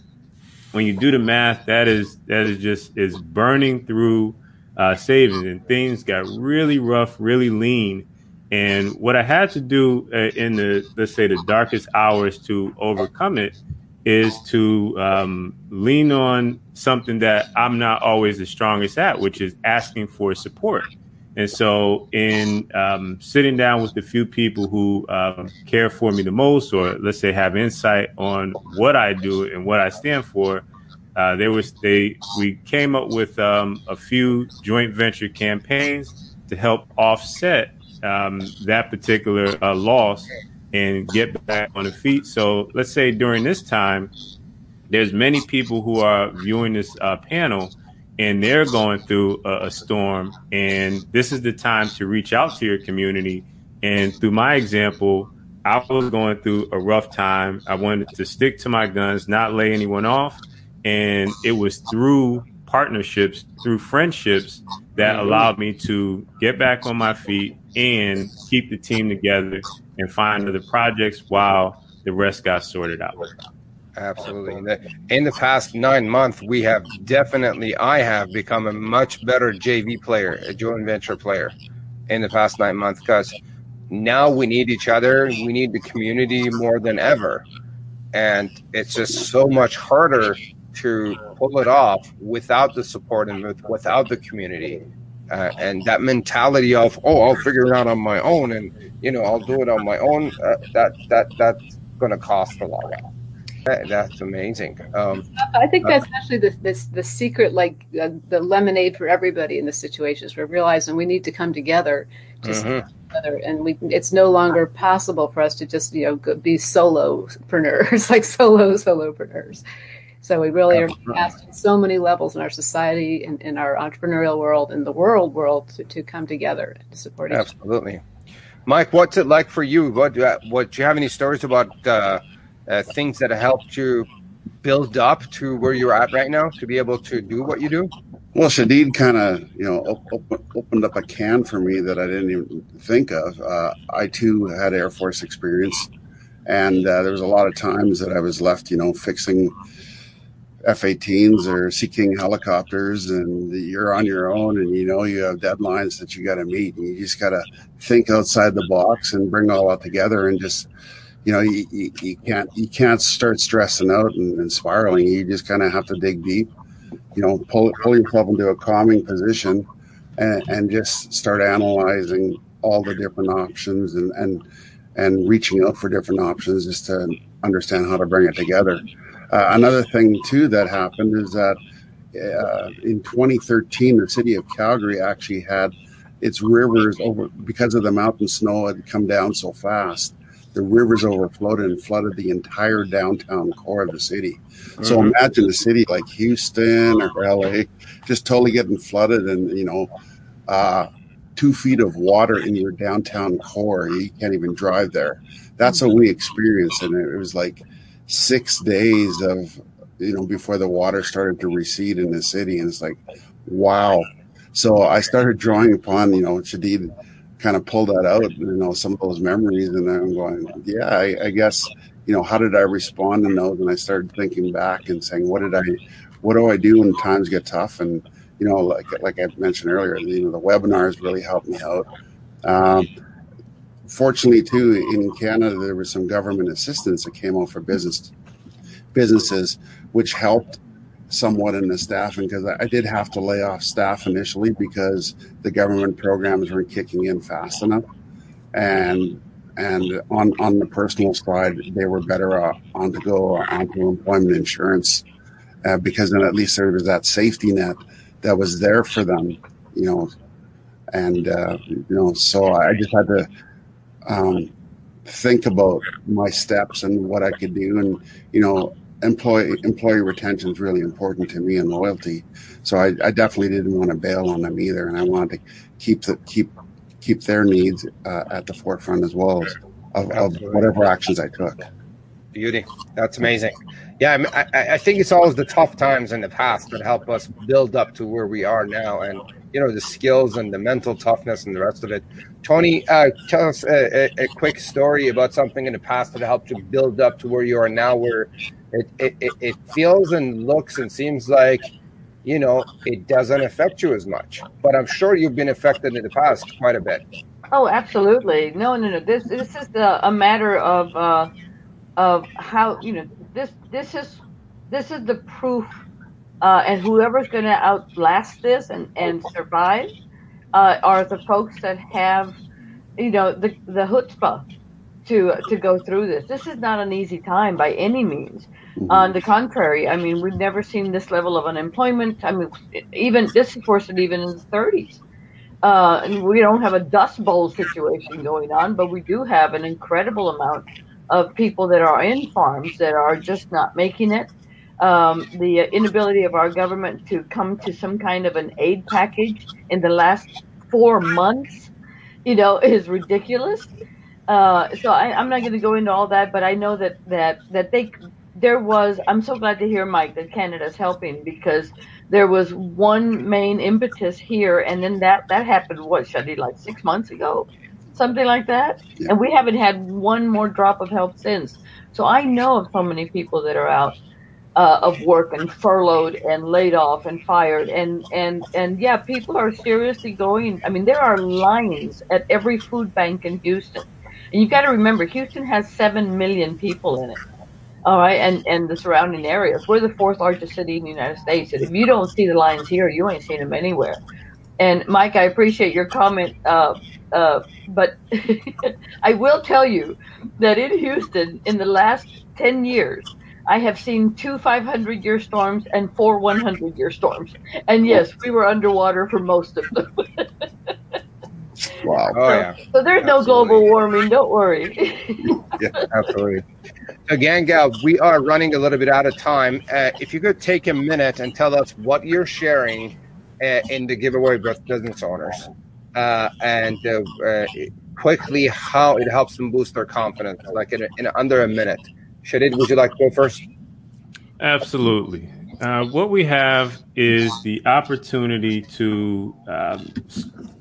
when you do the math, that is that is just is burning through uh, savings, and things got really rough, really lean. And what I had to do uh, in the, let's say, the darkest hours to overcome it is to um, lean on something that I'm not always the strongest at, which is asking for support. And so in um, sitting down with the few people who um, care for me the most, or let's say have insight on what I do and what I stand for, uh, there was they we came up with um, a few joint venture campaigns to help offset um, that particular uh, loss and get back on the feet. So let's say during this time, there's many people who are viewing this uh, panel, and they're going through a, a storm. And this is the time to reach out to your community. And through my example, I was going through a rough time. I wanted to stick to my guns, not lay anyone off. And it was through partnerships, through friendships, that allowed me to get back on my feet and keep the team together and find other projects while the rest got sorted out. Absolutely. In the past nine months, we have definitely, I have become a much better J V player, a joint venture player in the past nine months, because now we need each other. We need the community more than ever. And it's just so much harder to pull it off without the support and with, without the community. Uh, and that mentality of, oh, I'll figure it out on my own, and, you know, I'll do it on my own, uh, that that that's going to cost a lot. That's amazing. Um, I think that's actually the the, the secret, like uh, the lemonade for everybody in the situations. We're realizing we need to come together, to mm-hmm. together, and we. It's no longer possible for us to just you know go, be solopreneurs, like solo solopreneurs. So we really are asked on so many levels in our society and in our entrepreneurial world and the world world to, to come together and to support each other. Absolutely. Mike, what's it like for you? What uh, what do you have any stories about? Uh, Uh, things that helped you build up to where you're at right now to be able to do what you do? Well, Shadeed kind of, you know, op- op- opened up a can for me that I didn't even think of. Uh, I, too, had Air Force experience, and uh, there was a lot of times that I was left, you know, fixing F eighteens or Sea King helicopters, and you're on your own, and, you know, you have deadlines that you got to meet, and you just got to think outside the box and bring all that together and just... You know, you, you, you can't you can't start stressing out and, and spiraling. You just kind of have to dig deep, you know, pull pull yourself into a calming position and, and just start analyzing all the different options and, and and reaching out for different options just to understand how to bring it together. Uh, another thing, too, that happened is that uh, in twenty thirteen, the city of Calgary actually had its rivers over because of the mountain snow had come down so fast. The rivers overflowed and flooded the entire downtown core of the city. Mm-hmm. So imagine a city like Houston or L A just totally getting flooded and, you know, uh, two feet of water in your downtown core. You can't even drive there. That's what we experienced. And it was like six days of, you know, before the water started to recede in the city. And it's like, wow. So I started drawing upon, you know, Shadeed kind of pull that out, you know, some of those memories, and I'm going, yeah, I, I guess, you know, how did I respond to those? And I started thinking back and saying, what did I, what do I do when times get tough? And, you know, like like I mentioned earlier, you know, the webinars really helped me out. Um, fortunately, too, in Canada, there was some government assistance that came out for business businesses, which helped somewhat in the staffing, because I did have to lay off staff initially because the government programs weren't kicking in fast enough, and and on on the personal side they were better uh, on to go onto employment insurance uh, because then at least there was that safety net that was there for them, you know, and uh, you know, so I just had to um, think about my steps and what I could do, and you know. Employee employee retention is really important to me, and loyalty. So I, I definitely didn't want to bail on them either, and I wanted to keep the keep keep their needs uh, at the forefront as well as of, of whatever actions I took. Beauty, that's amazing. Yeah, I, I think it's always the tough times in the past that help us build up to where we are now, and you know the skills and the mental toughness and the rest of it. Tony, uh, tell us a, a, a quick story about something in the past that helped you build up to where you are now, where It, it, it, it feels and looks and seems like, you know, it doesn't affect you as much. But I'm sure you've been affected in the past quite a bit. Oh, absolutely. No, no, no. This this is the, a matter of uh, of how, you know, this this is this is the proof. Uh, and whoever's going to outlast this and, and survive uh, are the folks that have, you know, the, the chutzpah to to go through this. This is not an easy time by any means. On the contrary, I mean, we've never seen this level of unemployment. I mean, even this forecasted even in the thirties. Uh, and we don't have a Dust Bowl situation going on, but we do have an incredible amount of people that are in farms that are just not making it. Um, the inability of our government to come to some kind of an aid package in the last four months, you know, is ridiculous. Uh, so I, I'm not going to go into all that, but I know that that, that they there was, I'm so glad to hear, Mike, that Canada's helping, because there was one main impetus here, and then that, that happened, what, Shadeed, like six months ago? Something like that? Yeah. And we haven't had one more drop of help since. So I know of so many people that are out uh, of work and furloughed and laid off and fired. And, and, and yeah, people are seriously going. I mean, there are lines at every food bank in Houston. And you've got to remember, Houston has seven million people in it. All right, and, and the surrounding areas. We're the fourth largest city in the United States, and if you don't see the lines here, you ain't seen them anywhere. And Mike, I appreciate your comment, uh, uh, but I will tell you that in Houston, in the last ten years, I have seen two five hundred year storms and four one hundred year storms. And yes, we were underwater for most of them. Wow. Oh, yeah. So there's absolutely no global warming. Don't worry. Yeah, absolutely. Again, Gal, we are running a little bit out of time. Uh, if you could take a minute and tell us what you're sharing uh, in the giveaway with business owners uh, and uh, uh, quickly how it helps them boost their confidence, like in, a, in under a minute. Shadeed, would you like to go first? Absolutely. Uh, what we have is the opportunity to um,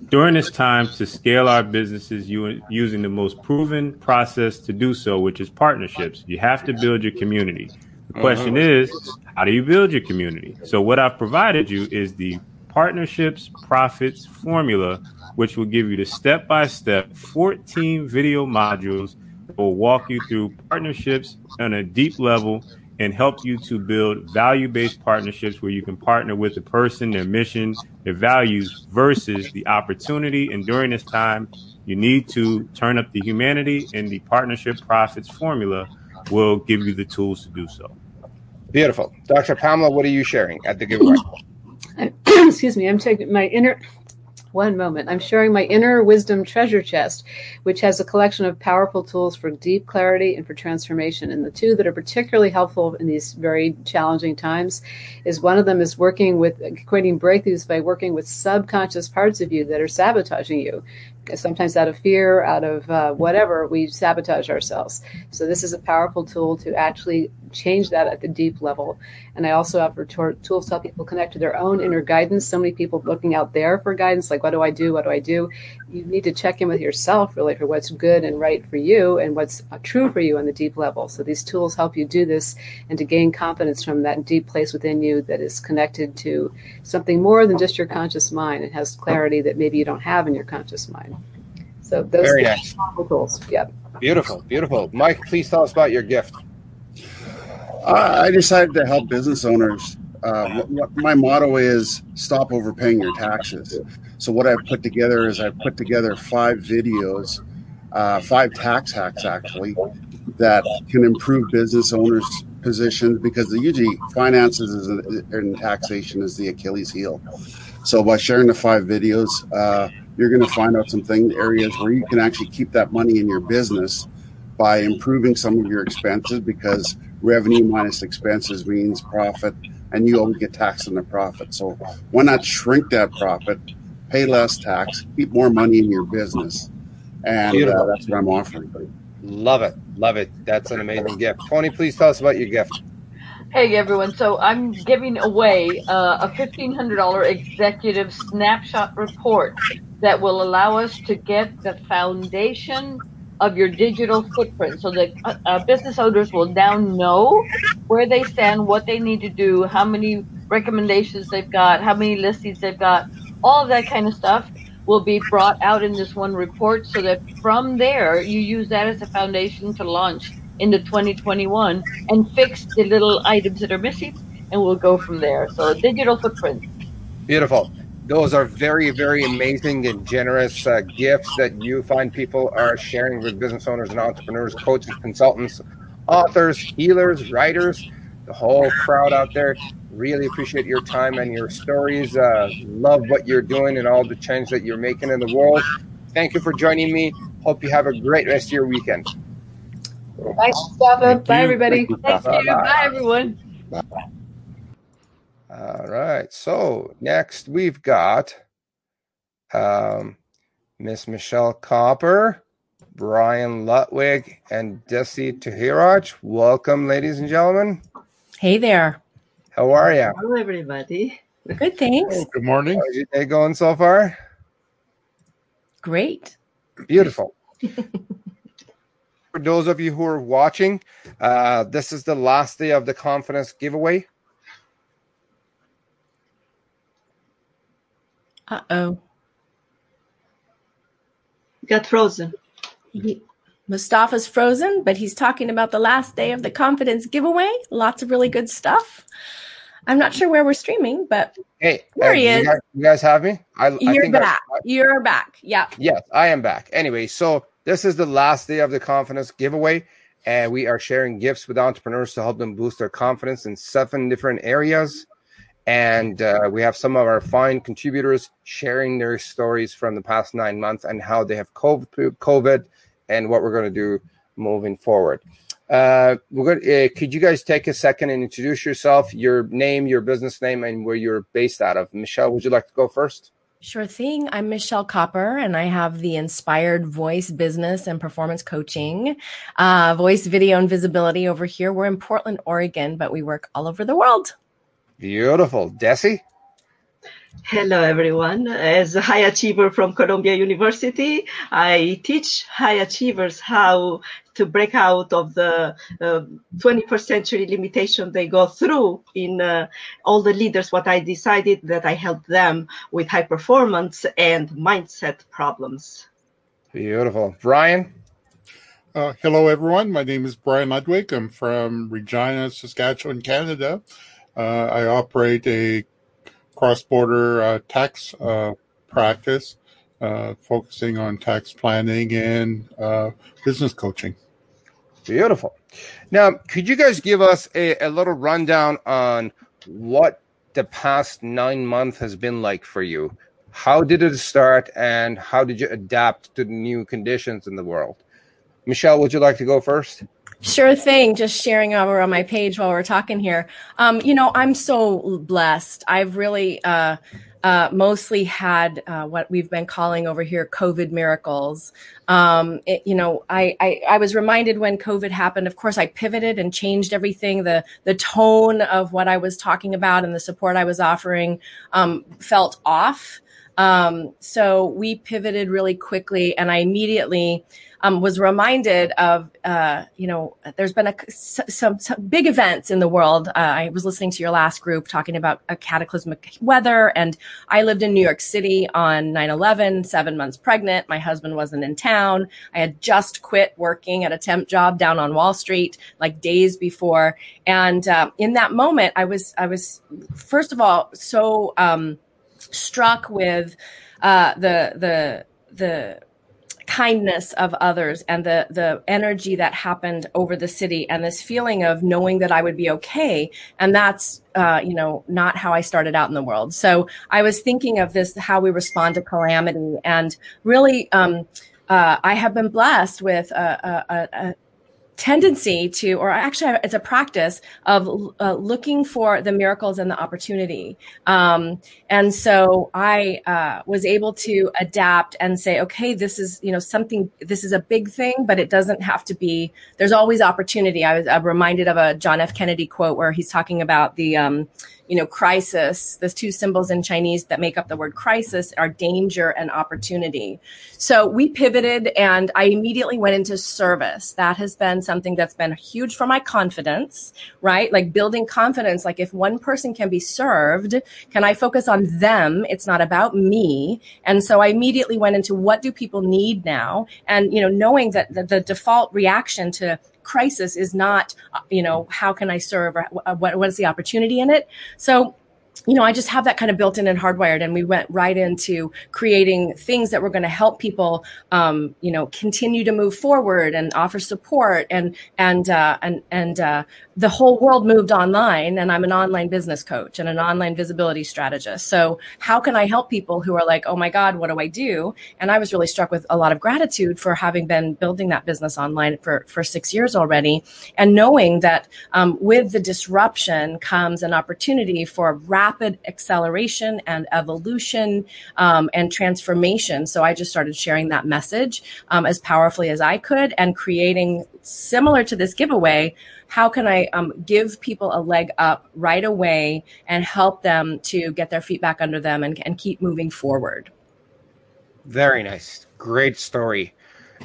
during this time to scale our businesses using the most proven process to do so, which is partnerships. You have to build your community. The question is, how do you build your community? So what I've provided you is the partnerships profits formula, which will give you the step-by-step fourteen video modules that will walk you through partnerships on a deep level and help you to build value-based partnerships where you can partner with the person, their mission, their values versus the opportunity. And during this time, you need to turn up the humanity, and the partnership profits formula will give you the tools to do so. Beautiful. Doctor Pamela, what are you sharing at the giveaway? Excuse me. I'm taking my inner... One moment. I'm sharing my inner wisdom treasure chest, which has a collection of powerful tools for deep clarity and for transformation. And the two that are particularly helpful in these very challenging times is one of them is working with creating breakthroughs by working with subconscious parts of you that are sabotaging you. Sometimes out of fear, out of uh, whatever, we sabotage ourselves. So this is a powerful tool to actually change that at the deep level. And I also offer t- tools to help people connect to their own inner guidance. So many people looking out there for guidance, like, what do I do? What do I do? You need to check in with yourself, really, for what's good and right for you and what's true for you on the deep level. So these tools help you do this and to gain confidence from that deep place within you that is connected to something more than just your conscious mind. It has clarity that maybe you don't have in your conscious mind. So those Very are nice. Tools. Yep. Beautiful, beautiful. Mike, please tell us about your gift. Uh, I decided to help business owners. Uh, my motto is stop overpaying your taxes. So what I put together is I put together five videos, uh, five tax hacks actually, that can improve business owners' positions, because usually finances and taxation is the Achilles heel. So by sharing the five videos, uh, you're going to find out some things, areas where you can actually keep that money in your business by improving some of your expenses, because revenue minus expenses means profit, and you always get taxed on the profit. So why not shrink that profit, pay less tax, keep more money in your business? And uh, that's what I'm offering. Love it. Love it. That's an amazing gift. Tony, please tell us about your gift. Hey, everyone. So I'm giving away uh, a fifteen hundred dollars executive snapshot report that will allow us to get the foundation of your digital footprint so that uh, business owners will now know where they stand, what they need to do, how many recommendations they've got, how many listings they've got. All of that kind of stuff will be brought out in this one report so that from there you use that as a foundation to launch into twenty twenty-one and fix the little items that are missing, and we'll go from there. So digital footprint. Beautiful. Those are very, very amazing and generous uh, gifts that you find people are sharing with business owners and entrepreneurs, coaches, consultants, authors, healers, writers, the whole crowd out there. Really appreciate your time and your stories. Uh, love what you're doing and all the change that you're making in the world. Thank you for joining me. Hope you have a great rest of your weekend. Bye, Mustafa. Bye, everybody. Thank you. Bye, everyone. Bye. All right, so next we've got um, Miss Michelle Copper. Brian Ludwig and Desi Tahiraj. Welcome, ladies and gentlemen. Hey there. How are you? Hello, everybody. Good, thanks. Good morning. How's your day going so far? Great. Beautiful. For those of you who are watching, uh, this is the last day of the Confidence Giveaway. Uh-oh. Got frozen. He, Mustafa's frozen, but he's talking about the last day of the Confidence Giveaway. Lots of really good stuff. I'm not sure where we're streaming, but hey, there he is. You guys, you guys have me? I, You're I think back. I, I, You're back. Yeah. Yes, I am back. Anyway, so this is the last day of the Confidence Giveaway, and we are sharing gifts with entrepreneurs to help them boost their confidence in seven different areas. And uh, we have some of our fine contributors sharing their stories from the past nine months and how they have COVID and what we're going to do moving forward. Uh, we're gonna, uh, could you guys take a second and introduce yourself, your name, your business name, and where you're based out of? Michelle, would you like to go first? Sure thing. I'm Michelle Copper, and I have the Inspired Voice Business and Performance Coaching, uh, voice, video, and visibility over here. We're in Portland, Oregon, but we work all over the world. Beautiful. Desi? Hello, everyone. As a high achiever from Columbia University, I teach high achievers how to break out of the uh, twenty-first century limitation they go through in uh, all the leaders. What I decided that I help them with high performance and mindset problems. Beautiful. Brian? Uh, hello, everyone. My name is Brian Ludwig. I'm from Regina, Saskatchewan, Canada. Uh, I operate a cross-border uh, tax uh, practice, uh, focusing on tax planning and uh, business coaching. Beautiful. Now, could you guys give us a, a little rundown on what the past nine months has been like for you? How did it start, and how did you adapt to the new conditions in the world? Michelle, would you like to go first? Sure thing. Just sharing over on my page while we're talking here. Um, you know, I'm so blessed. I've really uh, uh, mostly had uh, what we've been calling over here COVID miracles. Um, it, you know, I, I, I was reminded when COVID happened, of course, I pivoted and changed everything. The the tone of what I was talking about and the support I was offering um, felt off. Um, so we pivoted really quickly, and I immediately um, was reminded of, uh, you know, there's been a, some, some big events in the world. Uh, I was listening to your last group talking about a cataclysmic weather, and I lived in New York City on nine eleven, seven months pregnant. My husband wasn't in town. I had just quit working at a temp job down on Wall Street like days before. And uh, in that moment, I was, I was, first of all, so um struck with uh, the the the kindness of others and the the energy that happened over the city, and this feeling of knowing that I would be okay. And that's uh, you know not how I started out in the world. So I was thinking of this, how we respond to calamity, and really um, uh, I have been blessed with a. a, a tendency to, or actually it's a practice of uh, looking for the miracles and the opportunity. Um, and so I uh, was able to adapt and say, okay, this is, you know, something, this is a big thing, but it doesn't have to be, there's always opportunity. I was I'm reminded of a John F. Kennedy quote where he's talking about the, um, you know, crisis, the two symbols in Chinese that make up the word crisis are danger and opportunity. So we pivoted, and I immediately went into service. That has been something that's been huge for my confidence, right? Like building confidence. Like if one person can be served, can I focus on them? It's not about me. And so I immediately went into what do people need now? And, you know, knowing that the, the default reaction to crisis is not, you know, how can I serve, or what, what is the opportunity in it? So, you know, I just have that kind of built in and hardwired, and we went right into creating things that were going to help people, um, you know, continue to move forward and offer support, and and uh, and and uh, the whole world moved online, and I'm an online business coach and an online visibility strategist. So how can I help people who are like, oh my God, what do I do? And I was really struck with a lot of gratitude for having been building that business online for for six years already, and knowing that um, with the disruption comes an opportunity for rapid rapid acceleration and evolution um, and transformation. So I just started sharing that message um, as powerfully as I could, and creating, similar to this giveaway, how can I um, give people a leg up right away and help them to get their feet back under them and, and keep moving forward. Very nice. Great story.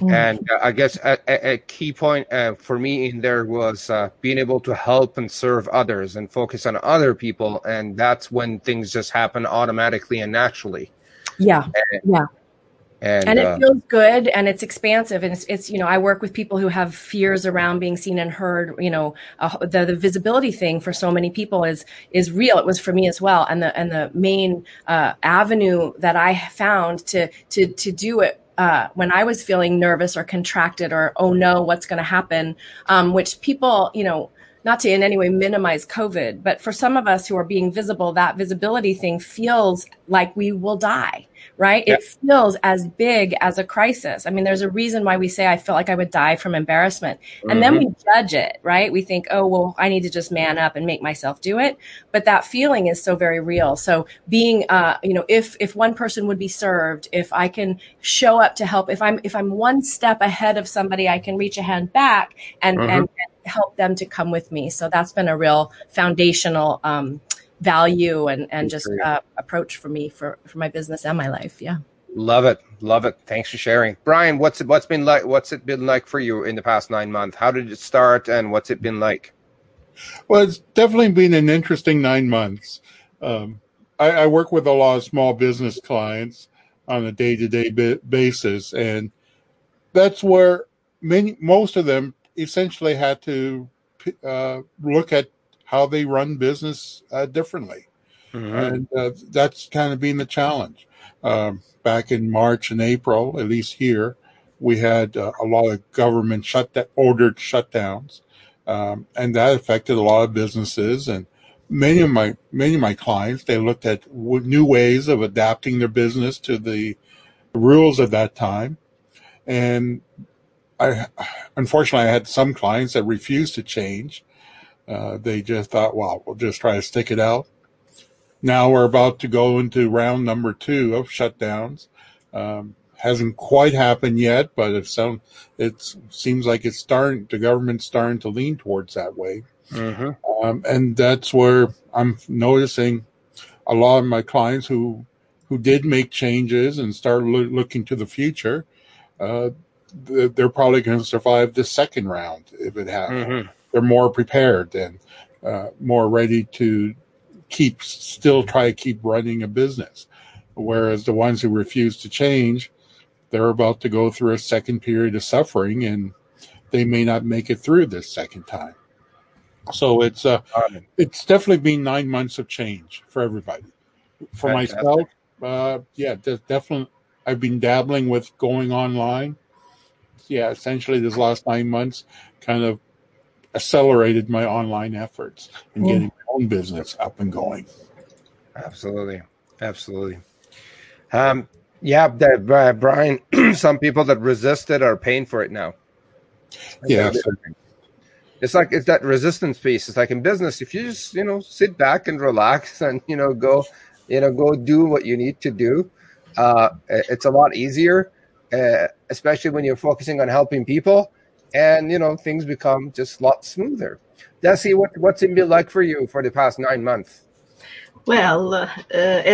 And uh, I guess a, a key point uh, for me in there was uh, being able to help and serve others and focus on other people. And that's when things just happen automatically and naturally. Yeah. And, yeah. And, and it uh, feels good, and it's expansive, and it's, it's, you know, I work with people who have fears around being seen and heard. You know, uh, the, the visibility thing for so many people is, is real. It was for me as well. And the, and the main uh, avenue that I found to, to, to do it, Uh, when I was feeling nervous or contracted or, oh no, what's going to happen, um, which people, you know, not to in any way minimize COVID, but for some of us who are being visible, that visibility thing feels like we will die, right? Yeah. It feels as big as a crisis. I mean, there's a reason why we say, I felt like I would die from embarrassment. Mm-hmm. And then we judge it, right? We think, oh, well, I need to just man up and make myself do it. But that feeling is so very real. So being, uh, you know, if, if one person would be served, if I can show up to help, if I'm, if I'm one step ahead of somebody, I can reach a hand back and, mm-hmm. and, and help them to come with me. So that's been a real foundational um, value and, and just uh, approach for me, for, for my business and my life. Yeah. Love it. Love it. Thanks for sharing. Brian, what's it, what's been like, what's it been like for you in the past nine months? How did it start and what's it been like? Well, it's definitely been an interesting nine months. Um, I, I work with a lot of small business clients on a day-to-day b- basis. And that's where many, most of them, essentially had to uh, look at how they run business uh, differently. Mm-hmm. And uh, that's kind of been the challenge. Um, back in March and April, at least here, we had uh, a lot of government shut da- ordered shutdowns. Um, and that affected a lot of businesses. And many of my, many of my clients, they looked at w- new ways of adapting their business to the rules of that time. And I, unfortunately, I had some clients that refused to change. Uh, they just thought, well, we'll just try to stick it out. Now we're about to go into round number two of shutdowns. Um, hasn't quite happened yet, but if some, it seems like it's starting, the government's starting to lean towards that way. Mm-hmm. Um, and that's where I'm noticing a lot of my clients who, who did make changes and started lo- looking to the future, uh, they're probably going to survive the second round if it happens. Mm-hmm. They're more prepared and uh, more ready to keep, still try to keep running a business. Whereas the ones who refuse to change, they're about to go through a second period of suffering, and they may not make it through this second time. So it's uh, it's definitely been nine months of change for everybody. For Fantastic. myself, uh, yeah, definitely. I've been dabbling with going online. Yeah, essentially this last nine months kind of accelerated my online efforts and getting my own business up and going. Absolutely. Absolutely. Um, yeah, that, uh, Brian, some people that resisted are paying for it now. Yeah. It's like it's that resistance piece. It's like in business, if you just, you know, sit back and relax and, you know, go, you know, go do what you need to do. Uh, it's a lot easier. Uh, especially when you're focusing on helping people, and, you know, things become just a lot smoother. Desi, what, what's it been like for you for the past nine months? Well, uh,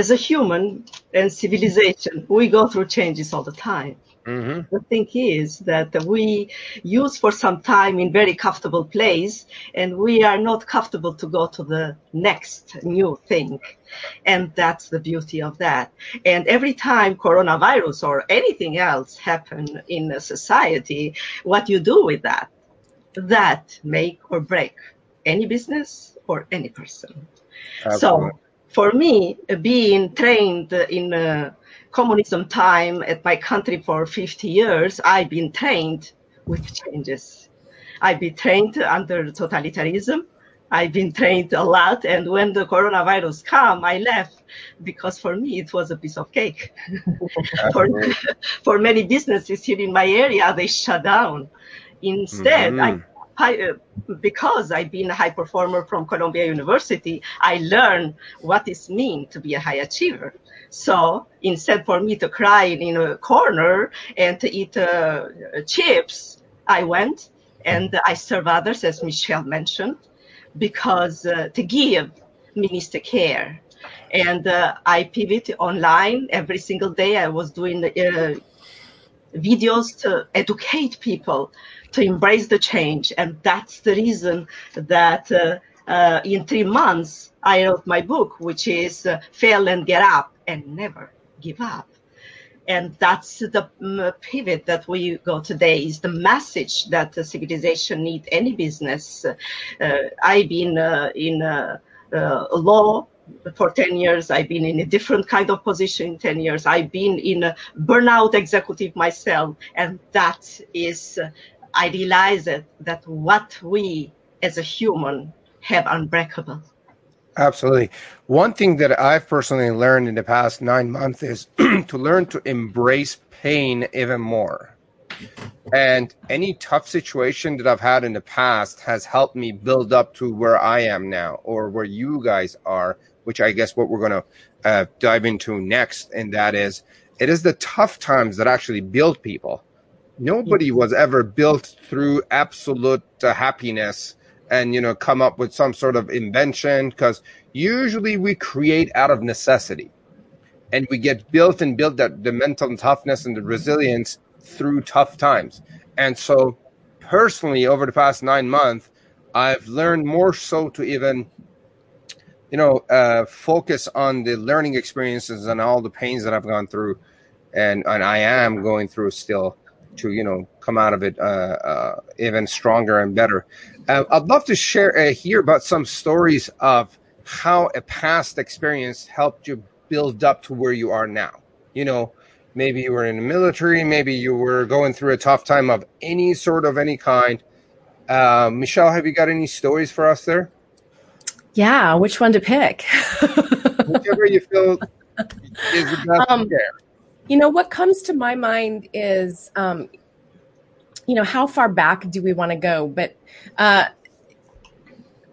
as a human and civilization, we go through changes all the time. Mm-hmm. The thing is that we use for some time in very comfortable place, and we are not comfortable to go to the next new thing. And that's the beauty of that. And every time coronavirus or anything else happen in a society, what you do with that, that make or break any business or any person. Absolutely. So for me, being trained in uh, communism time at my country for fifty years, I've been trained with changes. I've been trained under totalitarianism. I've been trained a lot, and when the coronavirus came, I left because for me it was a piece of cake. for, for many businesses here in my area, they shut down. Instead, mm-hmm. I because I've been a high performer from Columbia University, I learned what it means to be a high achiever. So instead for me to cry in a corner and to eat uh, chips, I went and I serve others, as Michelle mentioned, because uh, to give means to care. And uh, I pivot online every single day. I was doing uh, videos to educate people to embrace the change. And that's the reason that uh, uh, in three months, I wrote my book, which is uh, Fail and Get Up and Never Give Up. And that's the um, pivot that we go today, is the message that uh, civilization needs any business. Uh, I've been uh, in uh, uh, law for ten years. I've been in a different kind of position in ten years. I've been in a burnout executive myself. And that is, uh, I realized that, that what we as a human have unbreakable. Absolutely. One thing that I've personally learned in the past nine months is to learn to embrace pain even more. And any tough situation that I've had in the past has helped me build up to where I am now, or where you guys are, which I guess what we're going to uh, dive into next. And that is, it is the tough times that actually build people. Nobody was ever built through absolute uh, happiness and, you know, come up with some sort of invention, because usually we create out of necessity, and we get built and built that the mental toughness and the resilience through tough times. And so personally, over the past nine months, I've learned more so to even, you know, uh, focus on the learning experiences and all the pains that I've gone through and, and I am going through still, to, you know, come out of it uh, uh, even stronger and better. Uh, I'd love to share, uh, hear about some stories of how a past experience helped you build up to where you are now. You know, maybe you were in the military, maybe you were going through a tough time of any sort of any kind. Uh, Michelle, have you got any stories for us there? Yeah, which one to pick? Whichever you feel is about um, there. You know, what comes to my mind is, um, you know, how far back do we want to go? But uh,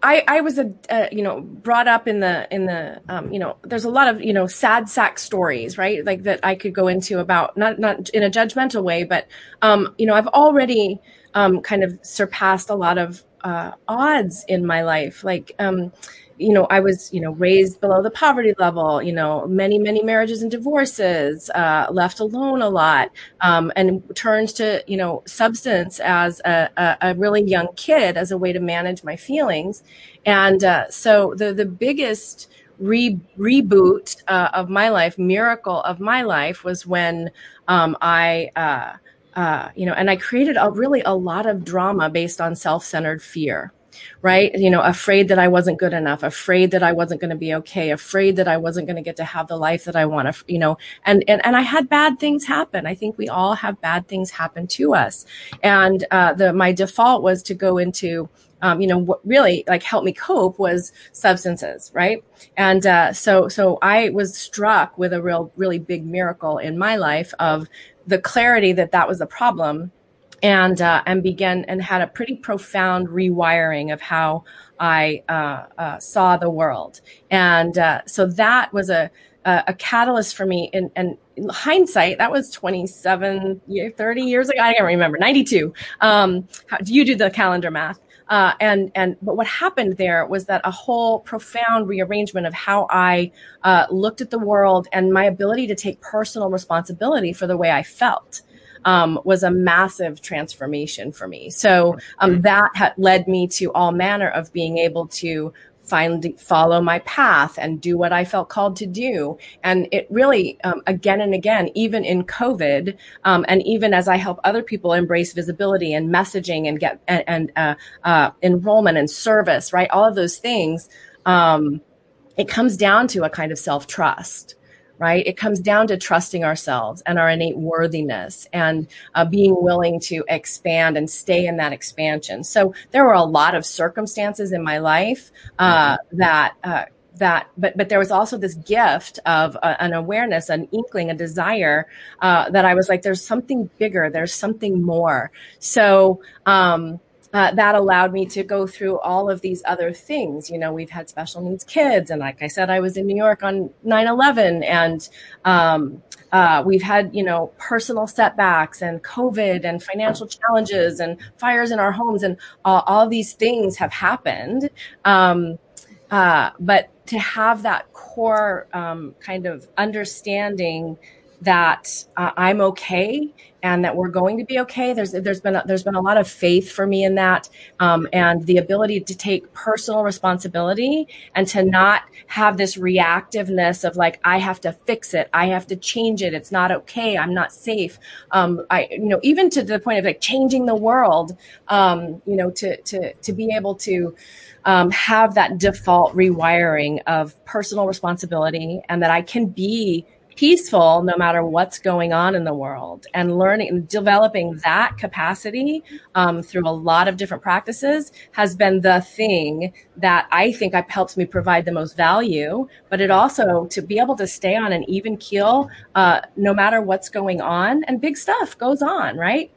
I, I was, a, uh, you know, brought up in the, in the, um, you know, there's a lot of, you know, sad sack stories, right? Like that I could go into about, not, not in a judgmental way, but, um, you know, I've already um, kind of surpassed a lot of uh, odds in my life. Like, um you know, I was, you know, raised below the poverty level, you know, many, many marriages and divorces, uh, left alone a lot, um, and turned to, you know, substance as a, a, a really young kid as a way to manage my feelings. And uh, so the, the biggest re- reboot uh, of my life, miracle of my life, was when um, I, uh, uh, you know, and I created a, really a lot of drama based on self-centered fear. Right. You know, afraid that I wasn't good enough, afraid that I wasn't going to be okay, afraid that I wasn't going to get to have the life that I want to, you know, and, and, and I had bad things happen. I think we all have bad things happen to us. And uh, the, my default was to go into, um, you know, what really like helped me cope was substances. Right. And uh, so, so I was struck with a real, really big miracle in my life of the clarity that that was the problem. And uh, and began and had a pretty profound rewiring of how I uh, uh, saw the world, and uh, so that was a a, a catalyst for me. And in, in hindsight, that was twenty-seven, thirty years ago. I can't remember. ninety-two. Um, how, you do the calendar math. Uh, and and but what happened there was that a whole profound rearrangement of how I uh, looked at the world and my ability to take personal responsibility for the way I felt. Um, was a massive transformation for me. So um, that had led me to all manner of being able to find, follow my path and do what I felt called to do. And it really, um, again and again, even in COVID, um, and even as I help other people embrace visibility and messaging and get and, and uh, uh, enrollment and service, right? All of those things, um, it comes down to a kind of self-trust. Right? It comes down to trusting ourselves and our innate worthiness and uh, being willing to expand and stay in that expansion. So there were a lot of circumstances in my life uh, that, uh, that, but, but there was also this gift of uh, an awareness, an inkling, a desire uh, that I was like, there's something bigger, there's something more. So, um, uh, that allowed me to go through all of these other things. You know, we've had special needs kids. And like I said, I was in New York on nine eleven. And um, uh, we've had, you know, personal setbacks and COVID and financial challenges and fires in our homes. And uh, all these things have happened. Um, uh, but to have that core um, kind of understanding that uh, I'm okay and that we're going to be okay. There's there's been a, there's been a lot of faith for me in that, um, and the ability to take personal responsibility and to not have this reactiveness of like, I have to fix it, I have to change it, it's not okay, I'm not safe. Um, I you know even to the point of like changing the world. Um, you know to to to be able to. Um, have that default rewiring of personal responsibility, and that I can be peaceful no matter what's going on in the world, and learning and developing that capacity um, through a lot of different practices has been the thing that I think helps me provide the most value. But it also to be able to stay on an even keel uh, no matter what's going on, and big stuff goes on, right?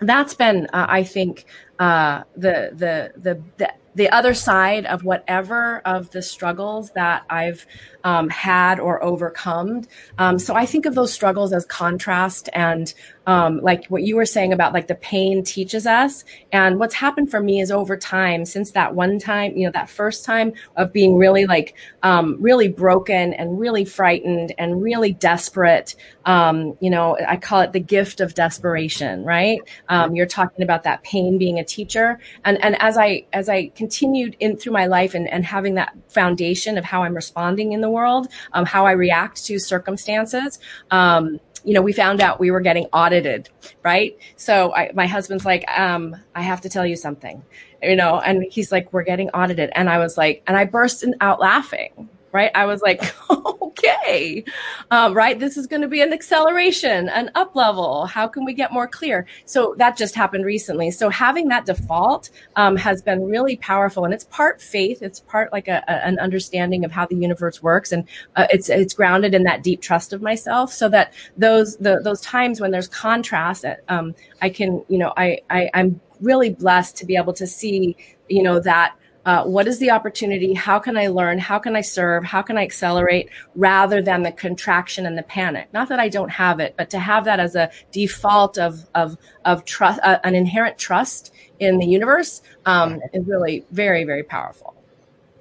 That's been, uh, I think, uh, the, the, the, the, the other side of whatever of the struggles that I've um, had or overcome. Um, so I think of those struggles as contrast, and um, like what you were saying about like the pain teaches us. And what's happened for me is over time, since that one time, you know, that first time of being really like um, really broken and really frightened and really desperate, um, you know, I call it the gift of desperation, right? Um, you're talking about that pain being a teacher. And, and as I, as I continued in through my life and, and having that foundation of how I'm responding in the world, um, how I react to circumstances, um, you know, we found out we were getting audited, right? So I, my husband's like, um, I have to tell you something, you know, and he's like, we're getting audited. And I was like, and I burst out laughing, right? I was like, okay, um, right? This is going to be an acceleration, an up level. How can we get more clear? So that just happened recently. So having that default um, has been really powerful. And it's part faith. It's part like a, a, an understanding of how the universe works. And uh, it's it's grounded in that deep trust of myself, so that those the, those times when there's contrast, um, I can, you know, I, I, I'm really blessed to be able to see, you know, that Uh, what is the opportunity? How can I learn? How can I serve? How can I accelerate, rather than the contraction and the panic? Not that I don't have it, but to have that as a default of of of trust, uh, an inherent trust in the universe, um, is really very, very powerful.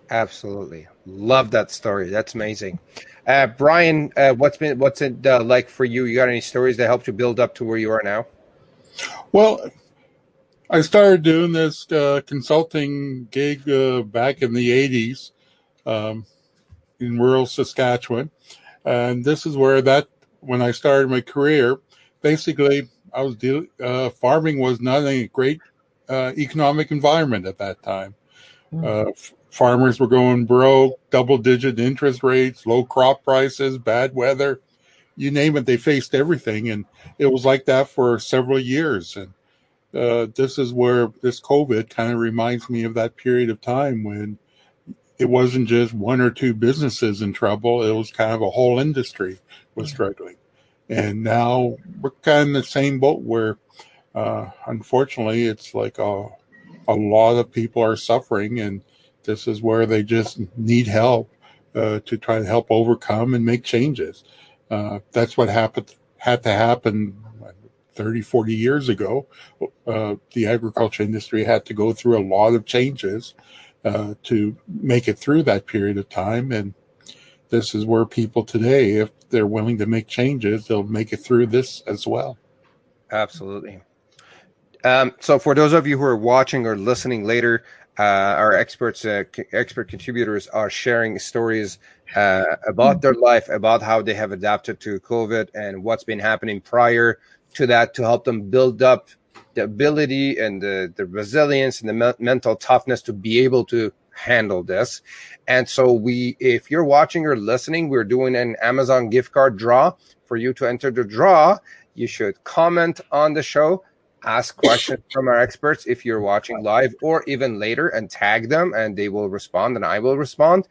Absolutely. Love that story. That's amazing. Uh, Brian, uh, what's been what's it uh, like for you? You got any stories that helped you build up to where you are now? Well, I started doing this uh, consulting gig uh, back in the eighties um, in rural Saskatchewan. And this is where that, when I started my career, basically I was de- uh, farming was not a great uh, economic environment at that time. Uh, f- farmers were going broke, double digit interest rates, low crop prices, bad weather, you name it, they faced everything. And it was like that for several years. And Uh, this is where this COVID kind of reminds me of that period of time when it wasn't just one or two businesses in trouble. It was kind of a whole industry was struggling. And now we're kind of in the same boat where, uh, unfortunately, it's like a, a lot of people are suffering. And this is where they just need help uh, to try to help overcome and make changes. Uh, that's what happened, had to happen thirty, forty years ago. Uh, the agriculture industry had to go through a lot of changes uh, to make it through that period of time. And this is where people today, if they're willing to make changes, they'll make it through this as well. Absolutely. Um, so for those of you who are watching or listening later, uh, our experts, uh, c- expert contributors are sharing stories uh, about their life, about how they have adapted to COVID and what's been happening prior to that, to help them build up the ability and the, the resilience and the me- mental toughness to be able to handle this. And so we, if you're watching or listening, we're doing an Amazon gift card draw. For you to enter the draw, you should comment on the show, ask questions from our experts if you're watching live or even later, and tag them, and they will respond and I will respond.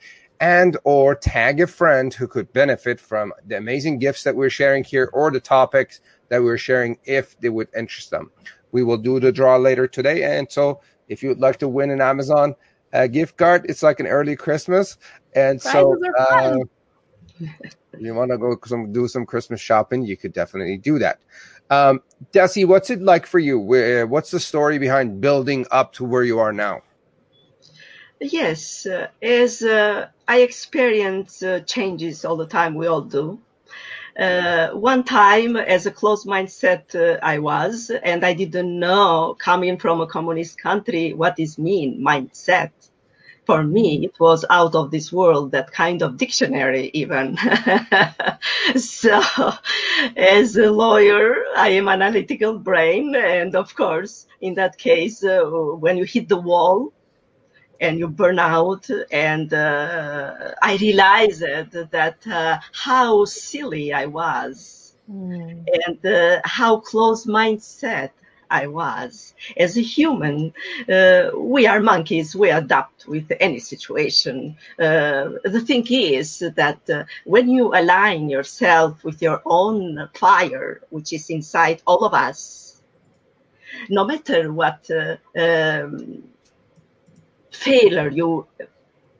And or tag a friend who could benefit from the amazing gifts that we're sharing here or the topics that we're sharing if they would interest them. We will do the draw later today. And so If you would like to win an Amazon uh, gift card, it's like an early Christmas. And prizes so uh, you want to go some, do some Christmas shopping, you could definitely do that. Um, Desi, what's it like for you? Where, what's the story behind building up to where you are now? Yes, uh, as uh, I experience uh, changes all the time, we all do. Uh, one time, as a closed mindset, uh, I was, and I didn't know, coming from a communist country, what is mean mindset. For me, it was out of this world, that kind of dictionary even. So, as a lawyer, I am analytical brain, and of course, in that case, uh, when you hit the wall, and you burn out, and uh, I realized that uh, how silly I was, mm. and uh, how close mindset I was. As a human, uh, we are monkeys, we adapt with any situation. Uh, the thing is that uh, when you align yourself with your own fire, which is inside all of us, no matter what uh, um, failure you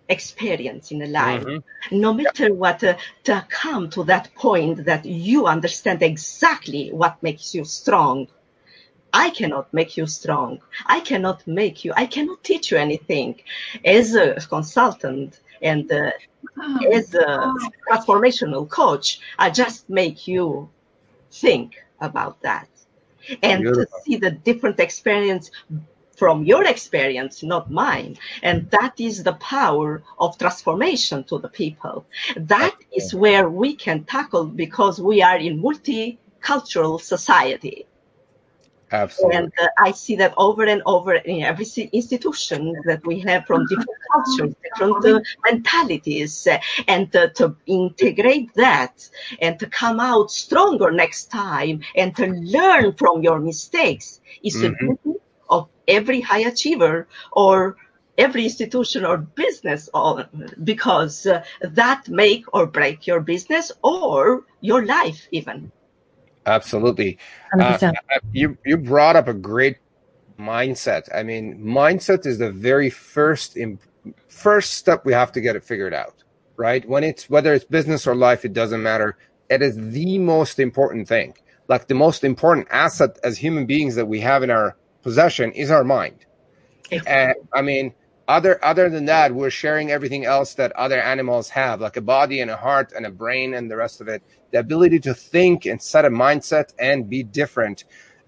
experience in life, mm-hmm. no matter what, uh, to come to that point that you understand exactly what makes you strong. I cannot make you strong. I cannot make you, I cannot teach you anything. As a consultant and uh, oh, as a transformational coach, I just make you think about that. And Beautiful. To see the different experience from your experience, not mine. And that is the power of transformation to the people. That is where we can tackle, because we are in multicultural society. Absolutely. And uh, I see that over and over in every institution that we have, from different cultures, different uh, mentalities, uh, and uh, to integrate that and to come out stronger next time and to learn from your mistakes is mm-hmm. a of every high achiever or every institution or business, because uh, that make or break your business or your life even. Absolutely. Uh, you, you brought up a great mindset. I mean, mindset is the very first imp- first step. We have to get it figured out, right? When it's, whether it's business or life, it doesn't matter. It is the most important thing. Like the most important asset as human beings that we have in our possession is our mind. And I mean, other other than that, we're sharing everything else that other animals have, like a body and a heart and a brain and the rest of it. The ability to think and set a mindset and be different.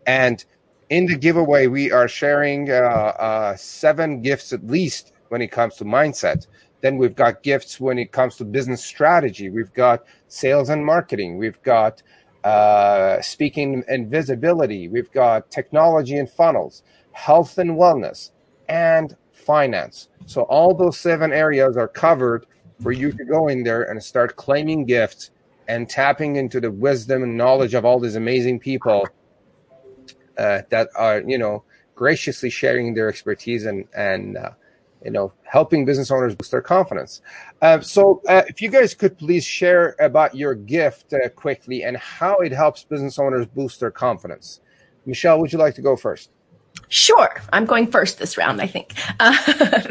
And in the giveaway, we are sharing uh, uh, seven gifts at least when it comes to mindset. Then we've got gifts when it comes to business strategy. We've got sales and marketing. We've got uh speaking and visibility. We've got technology and funnels, health and wellness, and finance. So all those seven areas are covered for you to go in there and start claiming gifts and tapping into the wisdom and knowledge of all these amazing people uh, that are, you know, graciously sharing their expertise and and uh, you know, helping business owners boost their confidence. Uh, so uh, if you guys could please share about your gift uh, quickly and how it helps business owners boost their confidence. Michelle, would you like to go first? Sure. I'm going first this round, I think. Uh,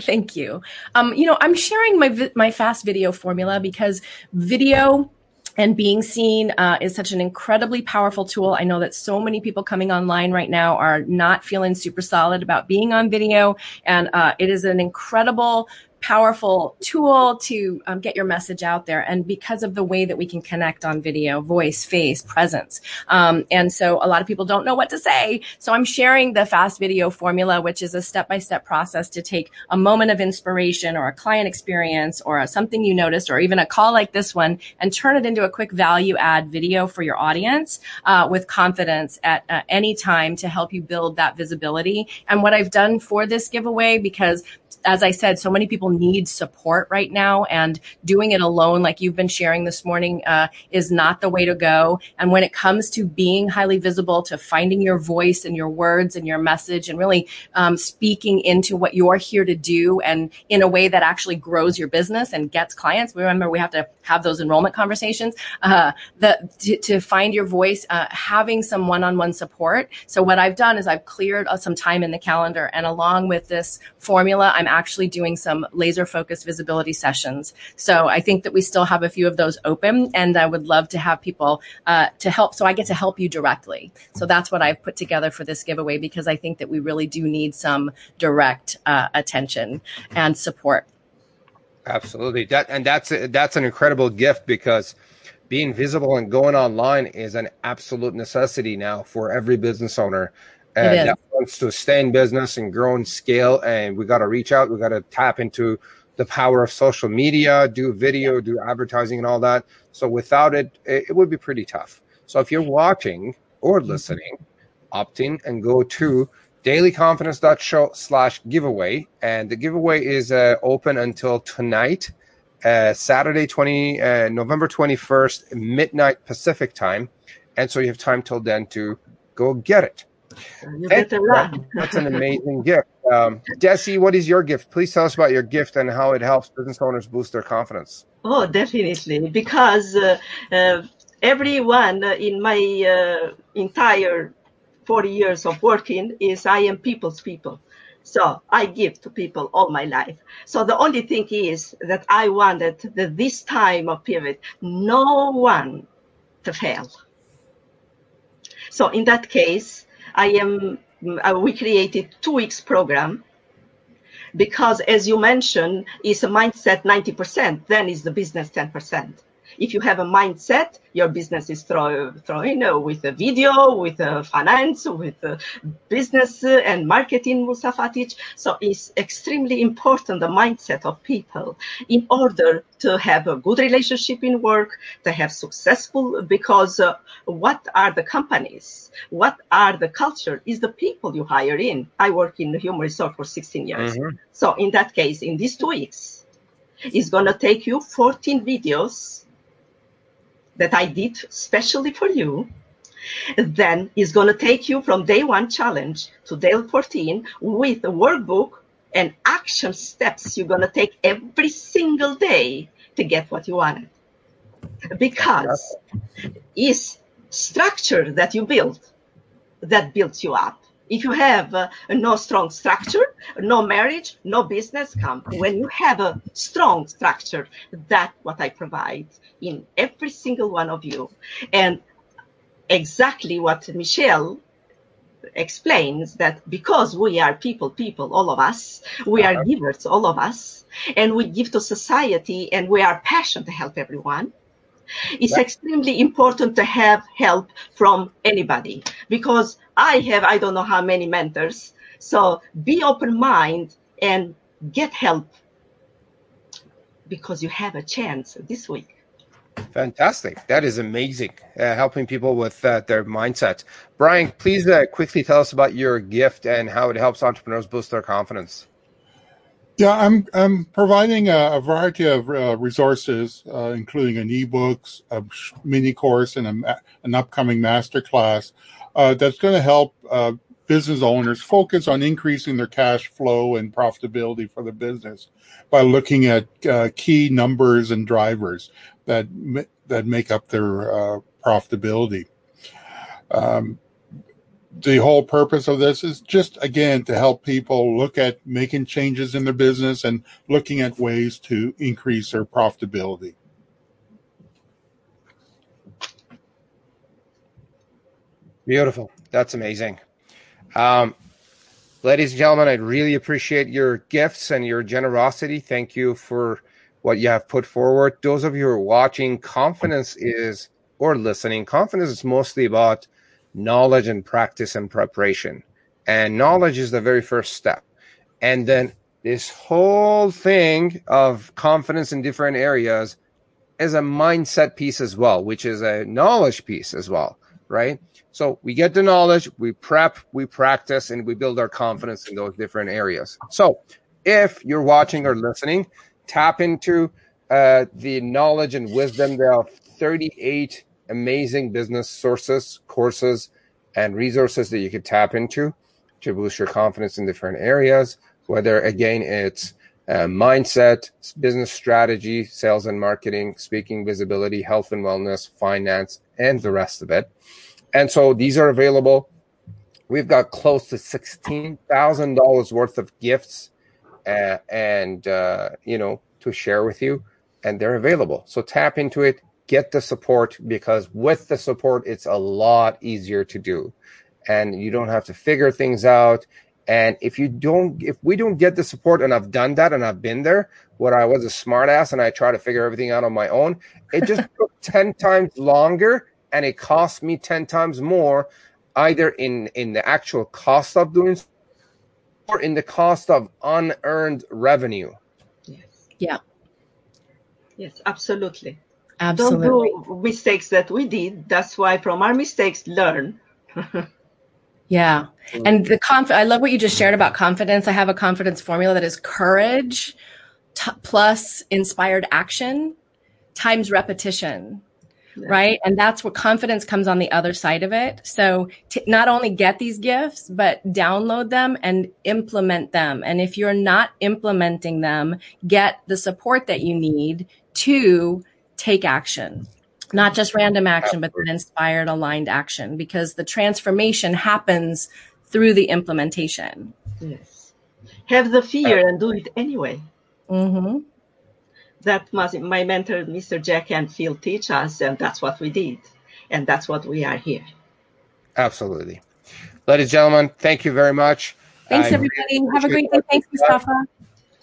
thank you. Um, you know, I'm sharing my vi- my fast video formula because video and being seen uh, is such an incredibly powerful tool. I know that so many people coming online right now are not feeling super solid about being on video. And uh, it is an incredible, powerful tool to um, get your message out there. And because of the way that we can connect on video, voice, face, presence. Um, and so a lot of people don't know what to say. So I'm sharing the fast video formula, which is a step-by-step process to take a moment of inspiration or a client experience or a, something you noticed or even a call like this one and turn it into a quick value add video for your audience uh, with confidence at uh, any time to help you build that visibility. And what I've done for this giveaway, because as I said, so many people people need support right now, and doing it alone, like you've been sharing this morning, uh, is not the way to go. And when it comes to being highly visible, to finding your voice and your words and your message, and really um, speaking into what you're here to do, and in a way that actually grows your business and gets clients. Remember, we have to have those enrollment conversations. Uh, the, to, to find your voice, uh, having some one-on-one support. So what I've done is I've cleared some time in the calendar, and along with this formula, I'm actually doing some laser-focused visibility sessions. So I think that we still have a few of those open, and I would love to have people uh, to help. So I get to help you directly. So that's what I've put together for this giveaway, because I think that we really do need some direct uh, attention and support. Absolutely. That, and that's that's an incredible gift, because being visible and going online is an absolute necessity now for every business owner and that wants to stay in business and grow and scale. And we got to reach out. We got to tap into the power of social media, do video, yeah. do advertising and all that. So without it, it, it would be pretty tough. So if you're watching or listening, opt in and go to dailyconfidence.show slash giveaway. And the giveaway is uh, open until tonight, uh, Saturday, twenty, uh, November twenty-first, midnight Pacific time. And so you have time till then to go get it. You get a lot. That's an amazing gift. Um, Desi, what is your gift? Please tell us about your gift and how it helps business owners boost their confidence. Oh, definitely. Because uh, uh, everyone in my uh, entire forty years of working is I am people's people. So I give to people all my life. So the only thing is that I wanted that this time of pivot, no one to fail. So in that case, I am, we created two weeks program because, as you mentioned, it's a mindset ninety percent, then is the business ten percent. If you have a mindset, your business is throwing throw, you know, with a video, with a finance, with a business and marketing, Mustafa teach. So it's extremely important, the mindset of people, in order to have a good relationship in work, to have successful, because uh, what are the companies? What are the culture? Is the people you hire in. I work in human resource for sixteen years. Mm-hmm. So in that case, in these two weeks, it's going to take you fourteen videos that I did specially for you. Then it's going to take you from day one challenge to day fourteen with a workbook and action steps you're going to take every single day to get what you wanted. Because it's structure that you build that builds you up. If you have uh, no strong structure, no marriage, no business come. When you have a strong structure, that's what I provide in every single one of you. And exactly what Michelle explains, that because we are people, people, all of us, we are givers, all of us, and we give to society, and we are passionate to help everyone. It's extremely important to have help from anybody, because I have, I don't know how many mentors. So be open-minded and get help, because you have a chance this week. Fantastic. That is amazing. Uh, helping people with uh, their mindset. Brian, please uh, quickly tell us about your gift and how it helps entrepreneurs boost their confidence. Yeah, I'm I'm providing a, a variety of uh, resources, uh, including an ebooks, a mini course, and a, an upcoming master class uh, that's going to help uh, business owners focus on increasing their cash flow and profitability for the business by looking at uh, key numbers and drivers that that make up their uh, profitability. Um, The whole purpose of this is just, again, to help people look at making changes in their business and looking at ways to increase their profitability. Beautiful. That's amazing. Um, ladies and gentlemen, I really appreciate your gifts and your generosity. Thank you for what you have put forward. Those of you who are watching, confidence is, or listening, confidence is mostly about knowledge and practice and preparation, and knowledge is the very first step. And then this whole thing of confidence in different areas is a mindset piece as well, which is a knowledge piece as well, right? So we get the knowledge, we prep, we practice, and we build our confidence in those different areas. So if you're watching or listening, tap into uh, the knowledge and wisdom. There are thirty-eight amazing business sources, courses, and resources that you could tap into to boost your confidence in different areas, whether, again, it's uh, mindset, business strategy, sales and marketing, speaking visibility, health and wellness, finance, and the rest of it. And so these are available. We've got close to sixteen thousand dollars worth of gifts uh, and, uh, you know, to share with you, and they're available. So tap into it, get the support, because with the support, it's a lot easier to do and you don't have to figure things out. And if you don't, if we don't get the support, and I've done that and I've been there where I was a smart ass and I try to figure everything out on my own, it just took ten times longer and it cost me ten times more, either in, in the actual cost of doing or in the cost of unearned revenue. Yes. Yeah. Yes, absolutely. Absolutely. Don't do mistakes that we did. That's why from our mistakes, learn. Yeah. And the conf- I love what you just shared about confidence. I have a confidence formula that is courage t- plus inspired action times repetition. Right. And that's where confidence comes on the other side of it. So t- not only get these gifts, but download them and implement them. And if you're not implementing them, get the support that you need to take action, not just random action, but then inspired, aligned action, because the transformation happens through the implementation. Yes. Have the fear and do it anyway. Mm-hmm. That must, my mentor, Mister Jack Canfield, teach us, and that's what we did. And that's what we are here. Absolutely. Ladies and gentlemen, thank you very much. Thanks, I everybody. Have a great day. Thanks, Mustafa.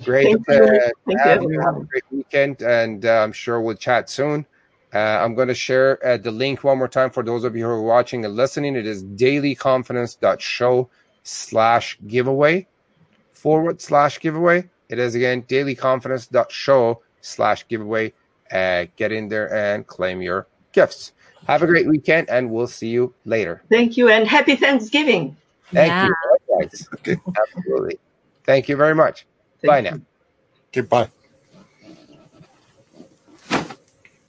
Great. Thank uh, you. Thank have, you. Have a great weekend, and uh, I'm sure we'll chat soon. Uh, I'm going to share uh, the link one more time for those of you who are watching and listening. It is dailyconfidence.show slash giveaway, forward slash giveaway. It is, again, dailyconfidence.show slash giveaway. Uh, get in there and claim your gifts. Have a great weekend, and we'll see you later. Thank you, and happy Thanksgiving. Thank yeah. you. Absolutely. Thank you very much. Thank Bye you. now. Goodbye.